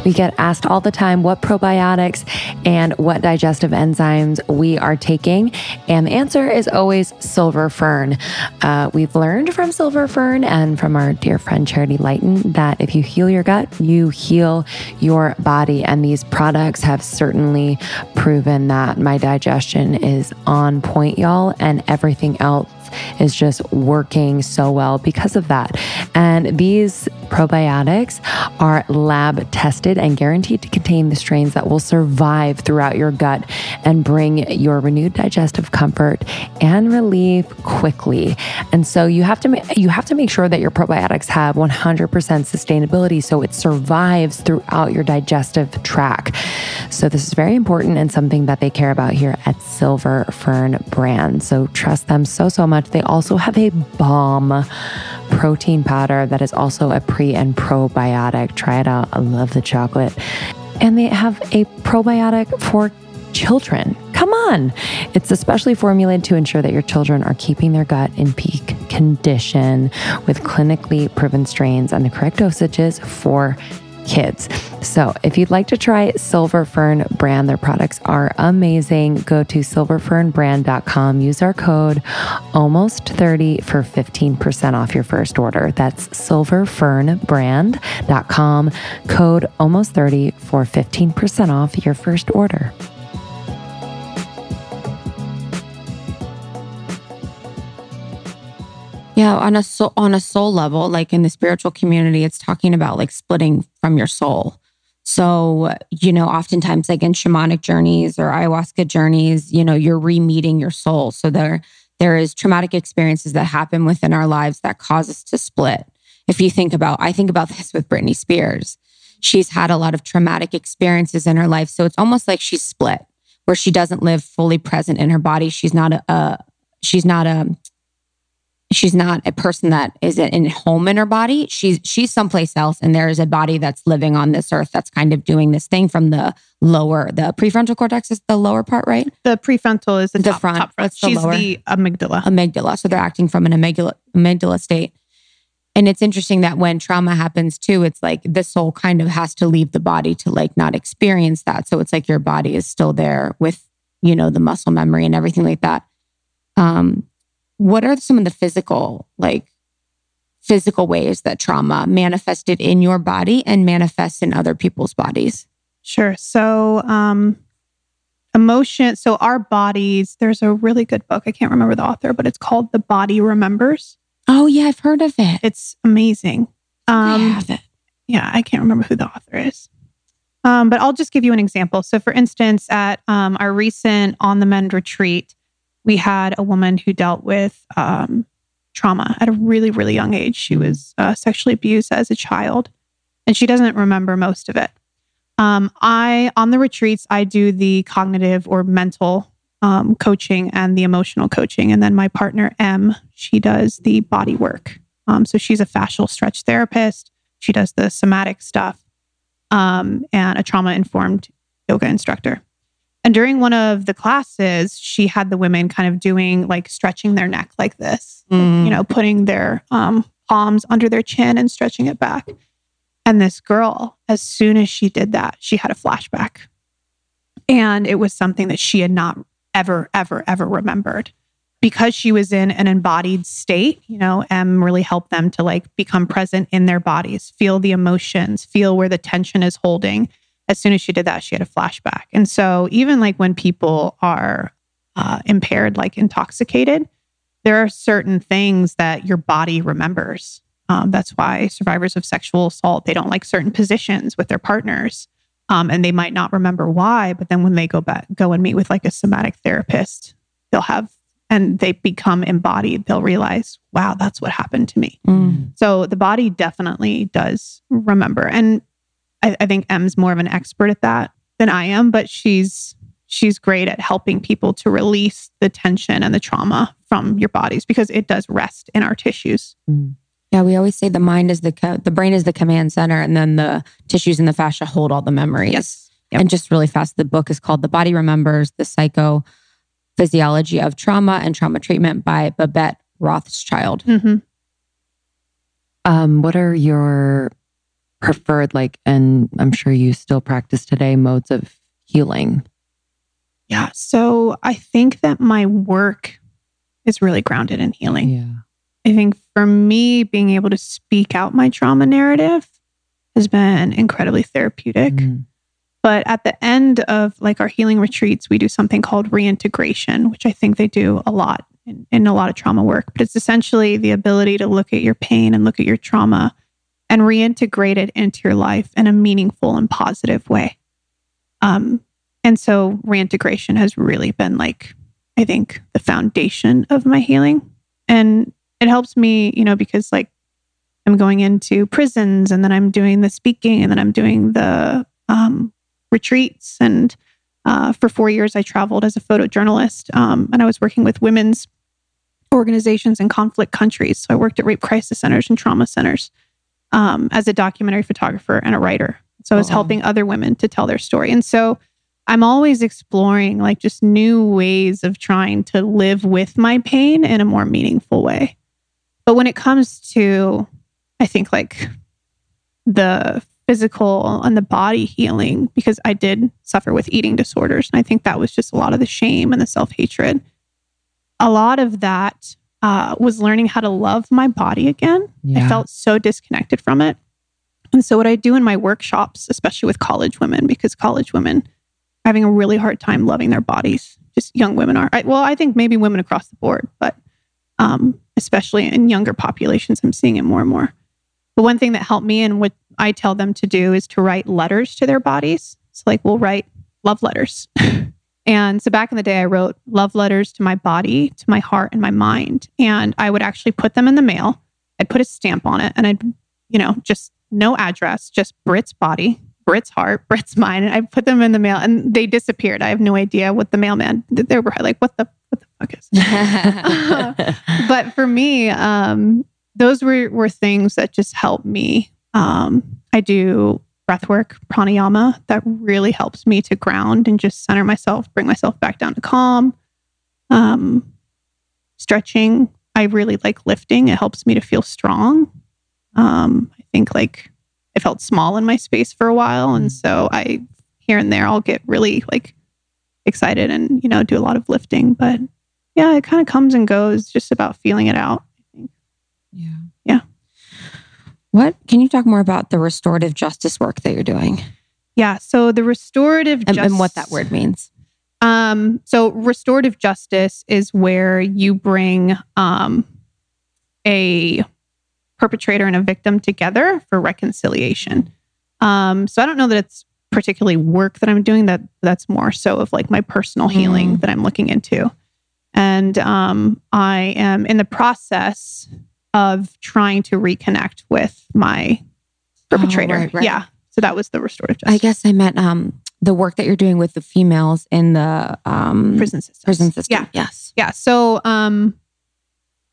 We get asked all the time what probiotics and what digestive enzymes we are taking, and the answer is always Silver Fern. Uh, we've learned from Silver Fern and from our dear friend Charity Lighton that if you heal your gut, you heal your body, and these products have certainly proven that. My digestion is on point, y'all, and everything else is just working so well because of that. And these probiotics are lab tested and guaranteed to contain the strains that will survive throughout your gut and bring your renewed digestive comfort and relief quickly. And so you have to ma- you have to make sure that your probiotics have one hundred percent sustainability, so it survives throughout your digestive tract. So this is very important and something that they care about here at Silver Fern brand. So trust them so, so much. They also have a bomb protein powder that is also a pre and probiotic. Try it out. I love the chocolate. And they have a probiotic for children. Come on. It's especially formulated to ensure that your children are keeping their gut in peak condition with clinically proven strains and the correct dosages for kids. So if you'd like to try Silver Fern brand, their products are amazing. Go to silver fern brand dot com. Use our code almost thirty for fifteen percent off your first order. That's silver fern brand dot com. Code almost thirty for fifteen percent off your first order. Yeah, on a soul, on a soul level, like in the spiritual community, it's talking about like splitting from your soul. So, you know, oftentimes like in shamanic journeys or ayahuasca journeys, you know, you're re-meeting your soul. So there, there is traumatic experiences that happen within our lives that cause us to split. If you think about, I think about this with Britney Spears. She's had a lot of traumatic experiences in her life. So it's almost like she's split, where she doesn't live fully present in her body. She's not a, a she's not a... She's not a person that is in home in her body. She's she's someplace else, and there is a body that's living on this earth that's kind of doing this thing from the lower, the prefrontal cortex is the lower part, right? The prefrontal is the, the top, front. Top front. That's the she's lower. The amygdala. Amygdala. So they're acting from an amygdala amygdala state. And it's interesting that when trauma happens too, it's like the soul kind of has to leave the body to like not experience that. So it's like your body is still there with, you know, the muscle memory and everything like that. Um. What are some of the physical, like physical ways that trauma manifested in your body and manifests in other people's bodies? Sure. So um, emotion, so our bodies, there's a really good book. I can't remember the author, but it's called The Body Remembers. Oh yeah, I've heard of it. It's amazing. Um, I have it. Yeah, I can't remember who the author is. Um, but I'll just give you an example. So for instance, at um, our recent On the Mend retreat, we had a woman who dealt with um, trauma at a really, really young age. She was uh, sexually abused as a child, and she doesn't remember most of it. Um, I, on the retreats, I do the cognitive or mental um, coaching and the emotional coaching. And then my partner, Em, she does the body work. Um, so she's a fascial stretch therapist. She does the somatic stuff um, and a trauma-informed yoga instructor. And during one of the classes, she had the women kind of doing like stretching their neck like this, mm. you know, putting their um, palms under their chin and stretching it back. And this girl, as soon as she did that, she had a flashback. And it was something that she had not ever, ever, ever remembered. Because she was in an embodied state, you know, M really helped them to like become present in their bodies, feel the emotions, feel where the tension is holding. as soon as she did that, she had a flashback. And so even like when people are uh, impaired, like intoxicated, there are certain things that your body remembers. Um, that's why survivors of sexual assault, they don't like certain positions with their partners. Um, and they might not remember why, but then when they go back, go and meet with like a somatic therapist, they'll have, and they become embodied, they'll realize, wow, that's what happened to me. Mm. So the body definitely does remember. And I, I think Em's more of an expert at that than I am, but she's she's great at helping people to release the tension and the trauma from your bodies because it does rest in our tissues. Mm. Yeah, we always say the mind is the co- the brain is the command center, and then the tissues and the fascia hold all the memories. Yes. Yep. And just really fast, the book is called The Body Remembers, The Psychophysiology of Trauma and Trauma Treatment by Babette Rothschild. Mm-hmm. Um, what are your preferred, like, and I'm sure you still practice today, modes of healing? Yeah, so I think that my work is really grounded in healing. Yeah. I think for me, being able to speak out my trauma narrative has been incredibly therapeutic. Mm. But at the end of like our healing retreats, we do something called reintegration, which I think they do a lot in, in a lot of trauma work. But it's essentially the ability to look at your pain and look at your trauma and reintegrate it into your life in a meaningful and positive way. Um, and so reintegration has really been like, I think, the foundation of my healing. And it helps me, you know, because like I'm going into prisons and then I'm doing the speaking and then I'm doing the um, retreats. And uh, for four years, I traveled as a photojournalist um, and I was working with women's organizations in conflict countries. So I worked at rape crisis centers and trauma centers um, as a documentary photographer and a writer. So I was uh-huh. helping other women to tell their story. And so I'm always exploring like just new ways of trying to live with my pain in a more meaningful way. But when it comes to, I think, like the physical and the body healing, because I did suffer with eating disorders, and I think that was just a lot of the shame and the self-hatred. A lot of that uh, was learning how to love my body again. Yeah. I felt so disconnected from it. And so what I do in my workshops, especially with college women, because college women are having a really hard time loving their bodies, just young women are. I, well, I think maybe women across the board, but Um, especially in younger populations, I'm seeing it more and more. But one thing that helped me and what I tell them to do is to write letters to their bodies. So like we'll write love letters. And so back in the day, I wrote love letters to my body, to my heart and my mind. And I would actually put them in the mail. I'd put a stamp on it and I'd, you know, just no address, just Britt's body, Britt's heart, Britt's mind. And I put them in the mail and they disappeared. I have no idea what the mailman, they were like, what the What the fuck is that? But for me, um, those were, were things that just helped me. Um, I do breath work, pranayama, that really helps me to ground and just center myself, bring myself back down to calm. Um, stretching, I really like lifting. It helps me to feel strong. Um, I think like I felt small in my space for a while. And so I, here and there, I'll get really like excited and, you know, do a lot of lifting. But yeah, it kind of comes and goes, just about feeling it out, I think. Yeah. Yeah. What, can you talk more about the restorative justice work that you're doing? Yeah. So the restorative justice... And, and what that word means. Um, so restorative justice is where you bring um, a perpetrator and a victim together for reconciliation. Um, so I don't know that it's particularly work that I'm doing, that that's more so of like my personal healing mm. that I'm looking into. And um, I am in the process of trying to reconnect with my perpetrator. Oh, right, right. Yeah. So that was the restorative justice. I guess I meant um, the work that you're doing with the females in the um, prison system. Prison system. Yeah. Yes. Yeah. So um,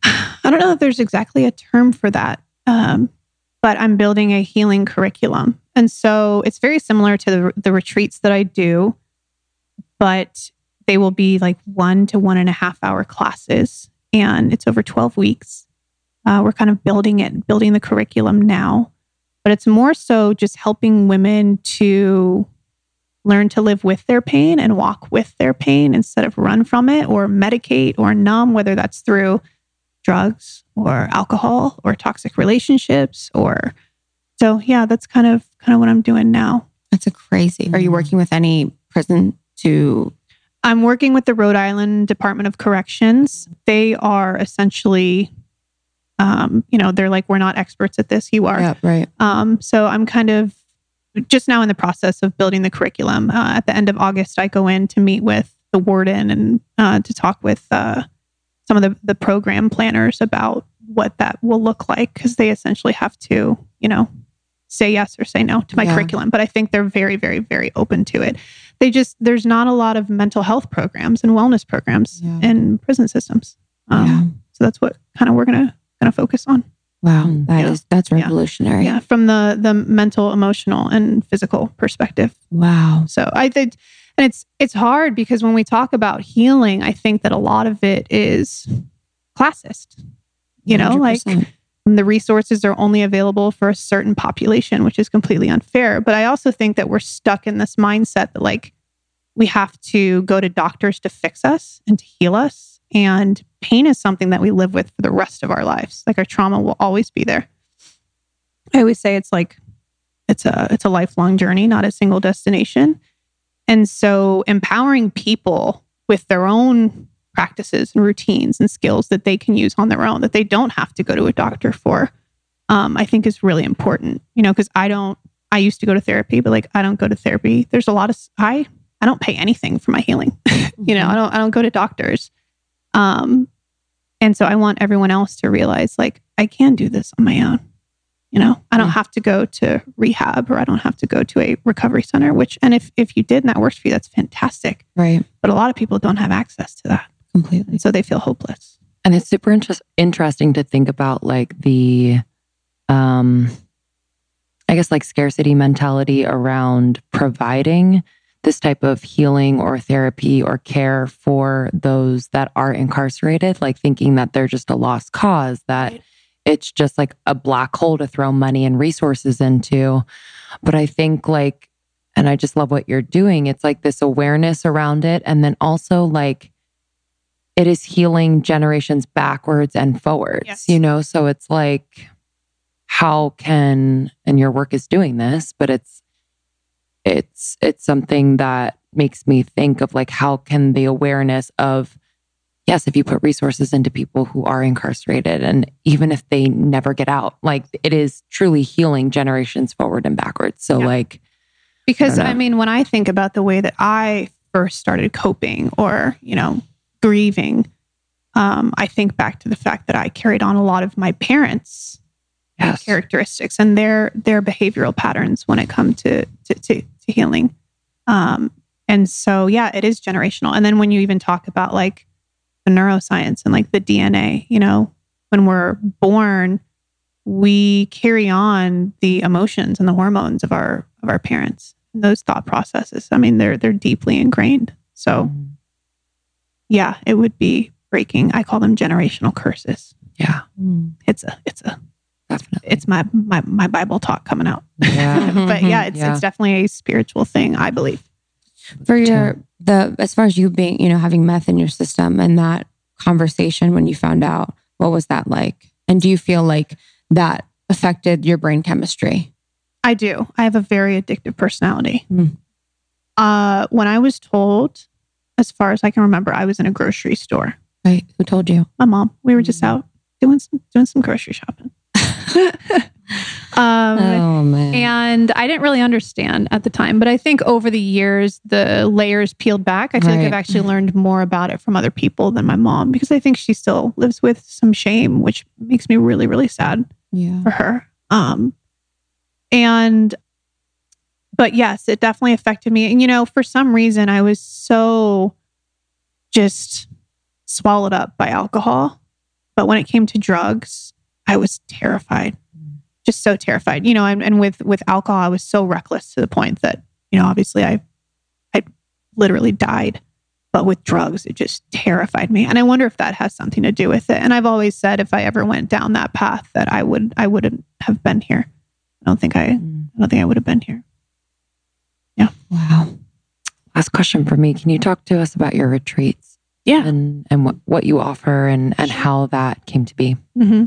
I don't know if there's exactly a term for that, um, but I'm building a healing curriculum. And so it's very similar to the, the retreats that I do, but they will be like one to one and a half hour classes. And it's over twelve weeks. Uh, we're kind of building it, building the curriculum now. But it's more so just helping women to learn to live with their pain and walk with their pain instead of run from it or medicate or numb, whether that's through drugs or alcohol or toxic relationships or... So yeah, that's kind of kind of what I'm doing now. That's a crazy. Mm-hmm. Are you working with any prison to... I'm working with the Rhode Island Department of Corrections. They are essentially, um, you know, they're like, we're not experts at this. You are. Yeah, right. Um, so I'm kind of just now in the process of building the curriculum. Uh, at the end of August, I go in to meet with the warden and uh, to talk with uh, some of the, the program planners about what that will look like, because they essentially have to, you know, say yes or say no to my yeah. curriculum. But I think they're very, very, very open to it. They just, there's not a lot of mental health programs and wellness programs yeah. in prison systems. Um, yeah. So that's what kind of we're going to kind of focus on. Wow. That yeah. is, that's revolutionary. Yeah. yeah. From the, the mental, emotional and physical perspective. Wow. So I think, and it's, it's hard because when we talk about healing, I think that a lot of it is classist, you know, one hundred percent. Like the resources are only available for a certain population, which is completely unfair. But I also think that we're stuck in this mindset that like we have to go to doctors to fix us and to heal us. And pain is something that we live with for the rest of our lives. Like our trauma will always be there. I always say it's like, it's a, it's a lifelong journey, not a single destination. And so empowering people with their own practices and routines and skills that they can use on their own, that they don't have to go to a doctor for, um, I think is really important, you know, because I don't, I used to go to therapy, but like, I don't go to therapy. There's a lot of, I, I don't pay anything for my healing. you know, I don't, I don't go to doctors. Um, and so I want everyone else to realize like, I can do this on my own. You know, I don't yeah. have to go to rehab or I don't have to go to a recovery center, which, and if, if you did and that works for you, that's fantastic. Right. But a lot of people don't have access to that. Completely. So they feel hopeless. And it's super inter- interesting to think about like the, um, I guess like scarcity mentality around providing this type of healing or therapy or care for those that are incarcerated, like thinking that they're just a lost cause, that right. it's just like a black hole to throw money and resources into. But I think like, and I just love what you're doing. It's like this awareness around it. And then also like, it is healing generations backwards and forwards, yes. you know? So it's like, how can, and your work is doing this, but it's, it's, it's something that makes me think of like, how can the awareness of, yes, if you put resources into people who are incarcerated and even if they never get out, like it is truly healing generations forward and backwards. So yeah. like, because I, I mean, when I think about the way that I first started coping or, you know, grieving, um, I think back to the fact that I carried on a lot of my parents' yes. characteristics and their their behavioral patterns when it comes to to, to, to healing. Um, and so, yeah, it is generational. And then when you even talk about like the neuroscience and like the D N A, you know, when we're born, we carry on the emotions and the hormones of our of our parents. And those thought processes, I mean, they're they're deeply ingrained. So. Mm-hmm. Yeah, it would be breaking. I call them generational curses. Yeah. Mm. It's a, it's a, definitely. It's my, my, my Bible talk coming out. Yeah. But yeah, it's yeah. it's definitely a spiritual thing, I believe. For your, the, as far as you being, you know, having meth in your system and that conversation when you found out, what was that like? And do you feel like that affected your brain chemistry? I do. I have a very addictive personality. Mm. Uh, when I was told, as far as I can remember, I was in a grocery store. Right. Who told you? My mom. We were just out doing some, doing some grocery shopping. um, oh, man. And I didn't really understand at the time, but I think over the years, the layers peeled back. I feel right. like I've actually learned more about it from other people than my mom, because I think she still lives with some shame, which makes me really, really sad yeah. for her. Um, and But yes, it definitely affected me. And, you know, for some reason, I was so just swallowed up by alcohol. But when it came to drugs, I was terrified, just so terrified, you know, and, and with, with alcohol, I was so reckless to the point that, you know, obviously I, I literally died, but with drugs, it just terrified me. And I wonder if that has something to do with it. And I've always said, if I ever went down that path, that I would, I wouldn't have been here. I don't think I, I don't think I would have been here. Yeah. Wow. Last question for me. Can you talk to us about your retreats? Yeah. And and what, what you offer and, and how that came to be? Mm-hmm.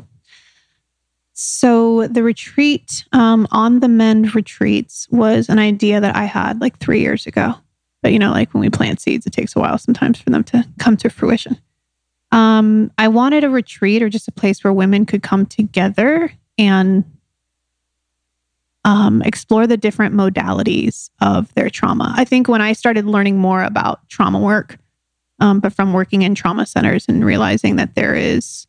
So the retreat, um, On the Mend retreats, was an idea that I had like three years ago. But you know, like when we plant seeds, it takes a while sometimes for them to come to fruition. Um, I wanted a retreat or just a place where women could come together and um, explore the different modalities of their trauma. I think when I started learning more about trauma work, um, but from working in trauma centers and realizing that there is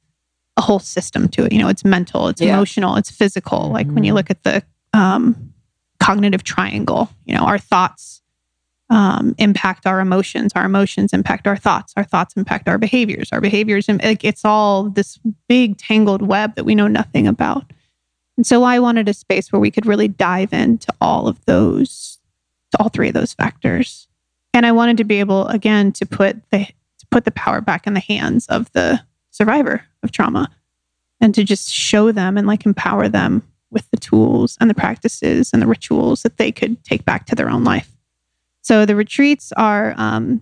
a whole system to it. You know, it's mental, it's yeah. emotional, it's physical. Like mm-hmm. when you look at the um, cognitive triangle, you know, our thoughts um, impact our emotions, our emotions impact our thoughts, our thoughts impact our behaviors, our behaviors. And like, it's all this big tangled web that we know nothing about. And so I wanted a space where we could really dive into all of those, to all three of those factors. And I wanted to be able, again, to put the, to put the power back in the hands of the survivor of trauma and to just show them and like empower them with the tools and the practices and the rituals that they could take back to their own life. So the retreats are, um,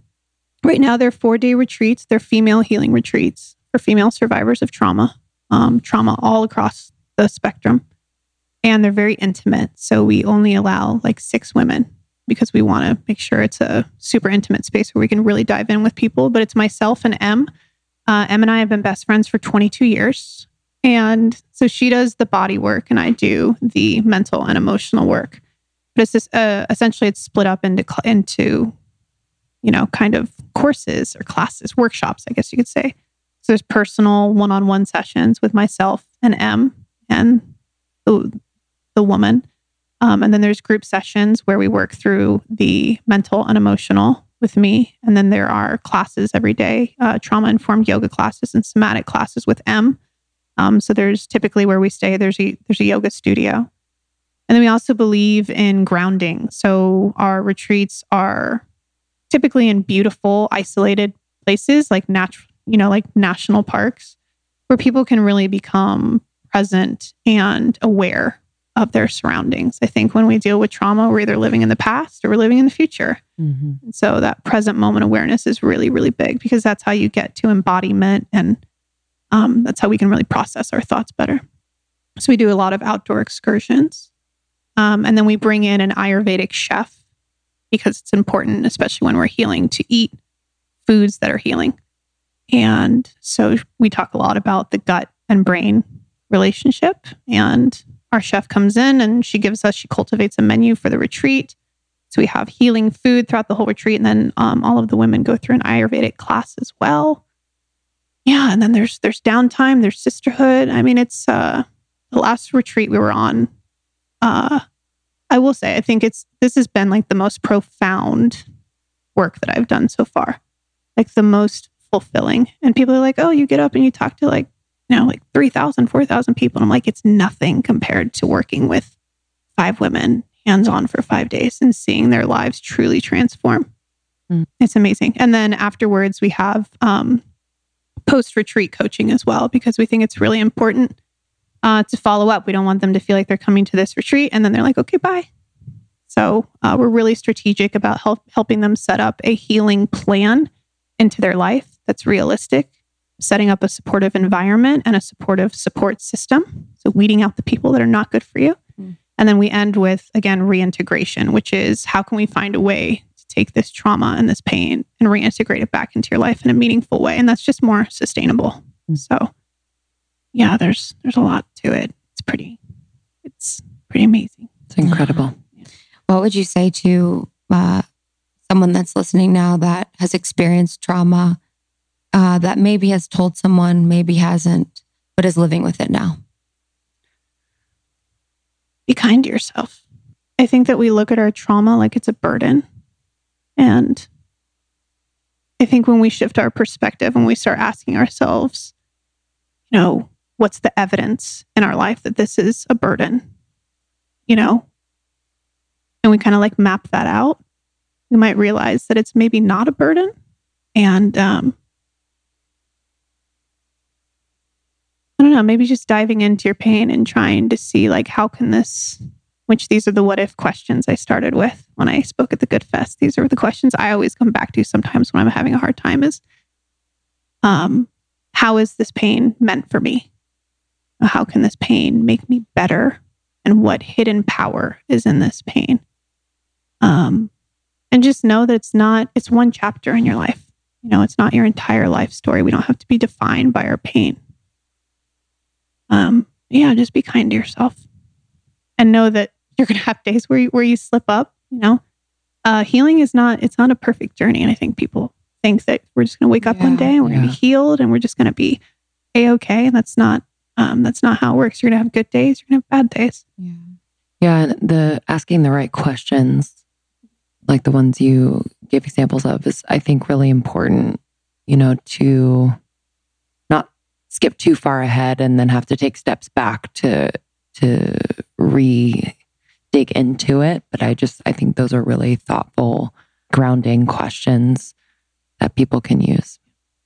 right now they're four-day retreats. They're female healing retreats for female survivors of trauma, um, trauma all across the spectrum. And they're very intimate. So we only allow like six women because we want to make sure it's a super intimate space where we can really dive in with people. But it's myself and Em. Uh, Em and I have been best friends for twenty-two years. And so she does the body work and I do the mental and emotional work. But it's just, uh, essentially it's split up into, cl- into, you know, kind of courses or classes, workshops, I guess you could say. So there's personal one-on-one sessions with myself and Em and the, the woman. Um, and then there's group sessions where we work through the mental and emotional with me. And then there are classes every day, uh, trauma-informed yoga classes and somatic classes with Em. Um, so there's typically where we stay, there's a, there's a yoga studio. And then we also believe in grounding. So our retreats are typically in beautiful, isolated places like natural, you know, like national parks where people can really become present and aware of their surroundings. I think when we deal with trauma, we're either living in the past or we're living in the future. Mm-hmm. And so that present moment awareness is really, really big because that's how you get to embodiment and um, that's how we can really process our thoughts better. So we do a lot of outdoor excursions. Um, and then we bring in an Ayurvedic chef because it's important, especially when we're healing, to eat foods that are healing. And so we talk a lot about the gut and brain relationship. And our chef comes in and she gives us, she cultivates a menu for the retreat. So we have healing food throughout the whole retreat. And then um, all of the women go through an Ayurvedic class as well. Yeah. And then there's, there's downtime, there's sisterhood. I mean, it's uh, the last retreat we were on. Uh, I will say, I think it's, this has been like the most profound work that I've done so far, like the most fulfilling. And people are like, oh, you get up and you talk to like, you know, like three thousand, four thousand people. And I'm like, it's nothing compared to working with five women hands-on for five days and seeing their lives truly transform. Mm. It's amazing. And then afterwards we have, um, post-retreat coaching as well, because we think it's really important Uh, to follow up. We don't want them to feel like they're coming to this retreat and then they're like, okay, bye. So uh, we're really strategic about help, helping them set up a healing plan into their life that's realistic, setting up a supportive environment and a supportive support system. So weeding out the people that are not good for you. Mm. And then we end with, again, reintegration, which is how can we find a way to take this trauma and this pain and reintegrate it back into your life in a meaningful way. And that's just more sustainable. Mm. So yeah, there's there's a lot to it. It's pretty, it's pretty amazing. It's incredible. Yeah. What would you say to uh, someone that's listening now that has experienced trauma, uh, that maybe has told someone, maybe hasn't, but is living with it now? Be kind to yourself. I think that we look at our trauma like it's a burden. And I think when we shift our perspective and we start asking ourselves, you know, what's the evidence in our life that this is a burden, you know? And we kind of like map that out. We might realize that it's maybe not a burden. And um, I don't know, maybe just diving into your pain and trying to see like, how can this, which these are the what if questions I started with when I spoke at the Good Fest. These are the questions I always come back to sometimes when I'm having a hard time is, um, how is this pain meant for me? how can this pain make me better? And what hidden power is in this pain? Um, and just know that it's not, it's one chapter in your life. You know, it's not your entire life story. We don't have to be defined by our pain. Um, yeah, just be kind to yourself and know that you're going to have days where you, where you slip up, you know, uh, healing is not, it's not a perfect journey. And I think people think that we're just going to wake up yeah, one day and we're yeah. going to be healed and we're just going to be A-okay. And that's not, um, that's not how it works. You're going to have good days. You're going to have bad days. Yeah. Yeah. And the asking the right questions, like the ones you gave examples of, is I think really important, you know, to not skip too far ahead and then have to take steps back to, to re dig into it. But I just, I think those are really thoughtful, grounding questions that people can use.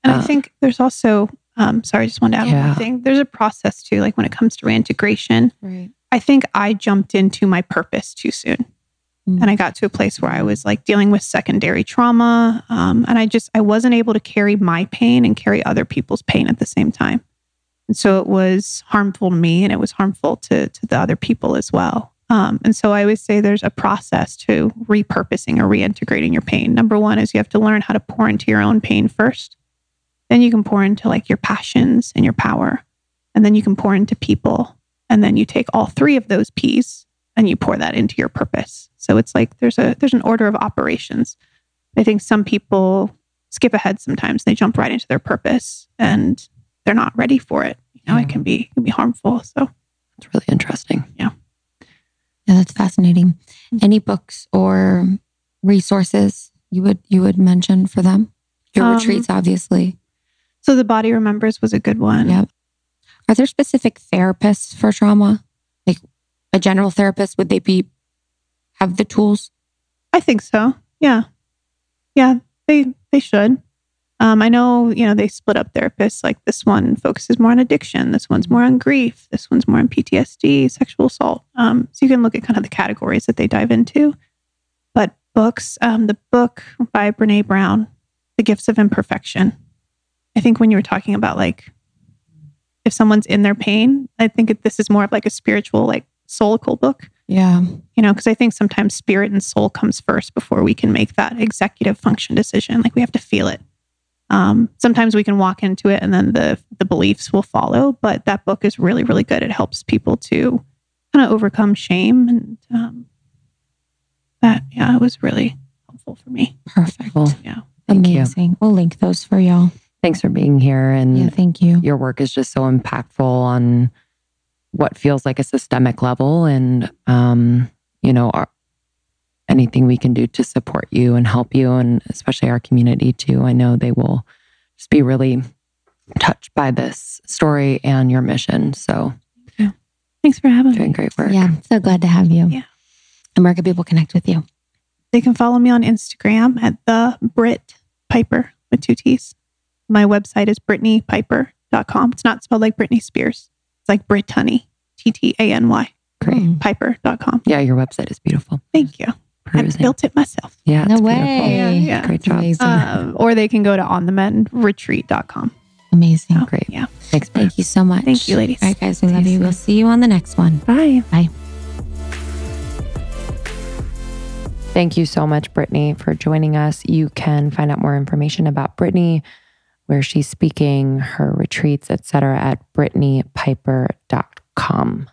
And um, I think there's also, um, sorry, I just wanted to add yeah. one thing. There's a process too, like when it comes to reintegration, right. I think I jumped into my purpose too soon. And I got to a place where I was like dealing with secondary trauma. Um, and I just, I wasn't able to carry my pain and carry other people's pain at the same time. And so it was harmful to me and it was harmful to, to the other people as well. Um, and so I always say there's a process to repurposing or reintegrating your pain. Number one is you have to learn how to pour into your own pain first. Then you can pour into like your passions and your power. And then you can pour into people. And then you take all three of those P's and you pour that into your purpose. So it's like there's a there's an order of operations. I think some people skip ahead sometimes. They jump right into their purpose and they're not ready for it. You know, yeah. it can be it can be harmful. So it's really interesting. Yeah. Yeah, that's fascinating. Any books or resources you would you would mention for them? Your um, retreats, obviously. So The Body Remembers was a good one. Yep. Are there specific therapists for trauma? Like a general therapist, would they be have the tools? I think so. Yeah. Yeah, they they should. Um, I know, you know, they split up therapists. Like this one focuses more on addiction. This one's more on grief. This one's more on P T S D, sexual assault. Um, so you can look at kind of the categories that they dive into. But books, um, the book by Brene Brown, The Gifts of Imperfection. I think when you were talking about like, if someone's in their pain, I think this is more of like a spiritual, like soulical book. Yeah. You know, because I think sometimes spirit and soul comes first before we can make that executive function decision. Like we have to feel it. Um, sometimes we can walk into it and then the the beliefs will follow. But that book is really, really good. It helps people to kind of overcome shame. And um, that, yeah, it was really helpful for me. Perfect. Cool. Yeah. Amazing. You. We'll link those for y'all. Thanks for being here. And yeah, thank you. Your work is just so impactful on what feels like a systemic level and, um, you know, our, anything we can do to support you and help you, and especially our community too. I know they will just be really touched by this story and your mission. So yeah. Thanks for having doing me. Doing great work. Yeah. So glad to have you. Yeah. And where can people connect with you? They can follow me on Instagram at the Britt Piper with two T's. My website is brittany piper dot com. It's not spelled like Britney Spears. Like Brittany, T T A N Y. Great. Piper dot com. Yeah, your website is beautiful. Thank you. Perusing. I built it myself. Yeah, no way. Yeah, yeah. Great job. Um, or they can go to on the mend retreat dot com. Amazing. So, great. Yeah. Thanks, Thank us. you so much. Thank you, ladies. All right, guys, we love you. We'll see you on the next one. Bye. Bye. Thank you so much, Brittany, for joining us. You can find out more information about Brittany, where she's speaking, her retreats, et cetera, at brittany piper dot com.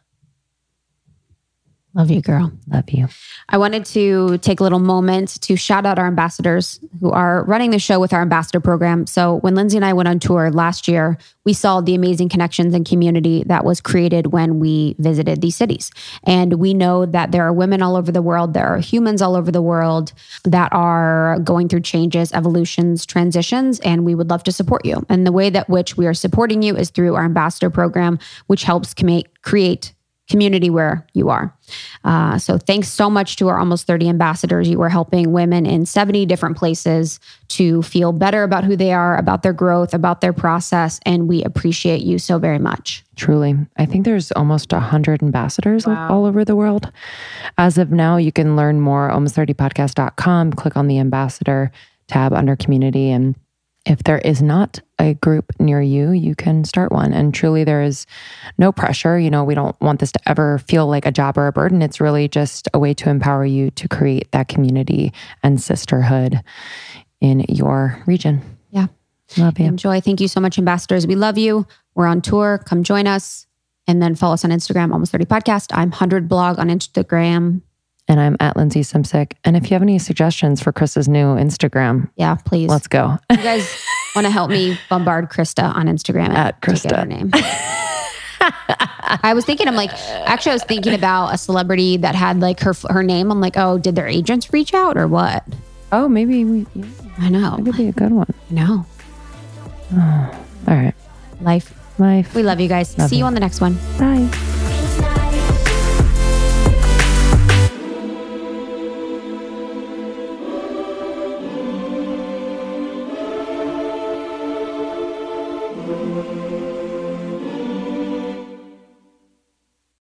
Love you, girl. Love you. I wanted to take a little moment to shout out our ambassadors who are running the show with our ambassador program. So when Lindsay and I went on tour last year, we saw the amazing connections and community that was created when we visited these cities. And we know that there are women all over the world, there are humans all over the world that are going through changes, evolutions, transitions, and we would love to support you. And the way that which we are supporting you is through our ambassador program, which helps com- create community where you are. Uh, so thanks so much to our Almost thirty ambassadors. You are helping women in seventy different places to feel better about who they are, about their growth, about their process. And we appreciate you so very much. Truly. I think there's almost one hundred ambassadors wow. all over the world. As of now, you can learn more, almost thirty podcast dot com. Click on the ambassador tab under community and If there is not a group near you, you can start one. And truly, there is no pressure. You know, we don't want this to ever feel like a job or a burden. It's really just a way to empower you to create that community and sisterhood in your region. Yeah. Love you. Enjoy. Thank you so much, ambassadors. We love you. We're on tour. Come join us. And then follow us on Instagram, Almost thirty Podcast. I'm one hundred blog on Instagram. And I'm at Lindsay Simsek. And if you have any suggestions for Krista's new Instagram, yeah, please. Let's go. You guys want to help me bombard Krista on Instagram at, at Krista. To get her name. I was thinking, I'm like, actually, I was thinking about a celebrity that had like her her name. I'm like, oh, did their agents reach out or what? Oh, maybe we. Yeah. I know. That could be a good one. I know. Oh, all right. Life. Life. We love you guys. Love See you, you on the next one. Bye. Thank you.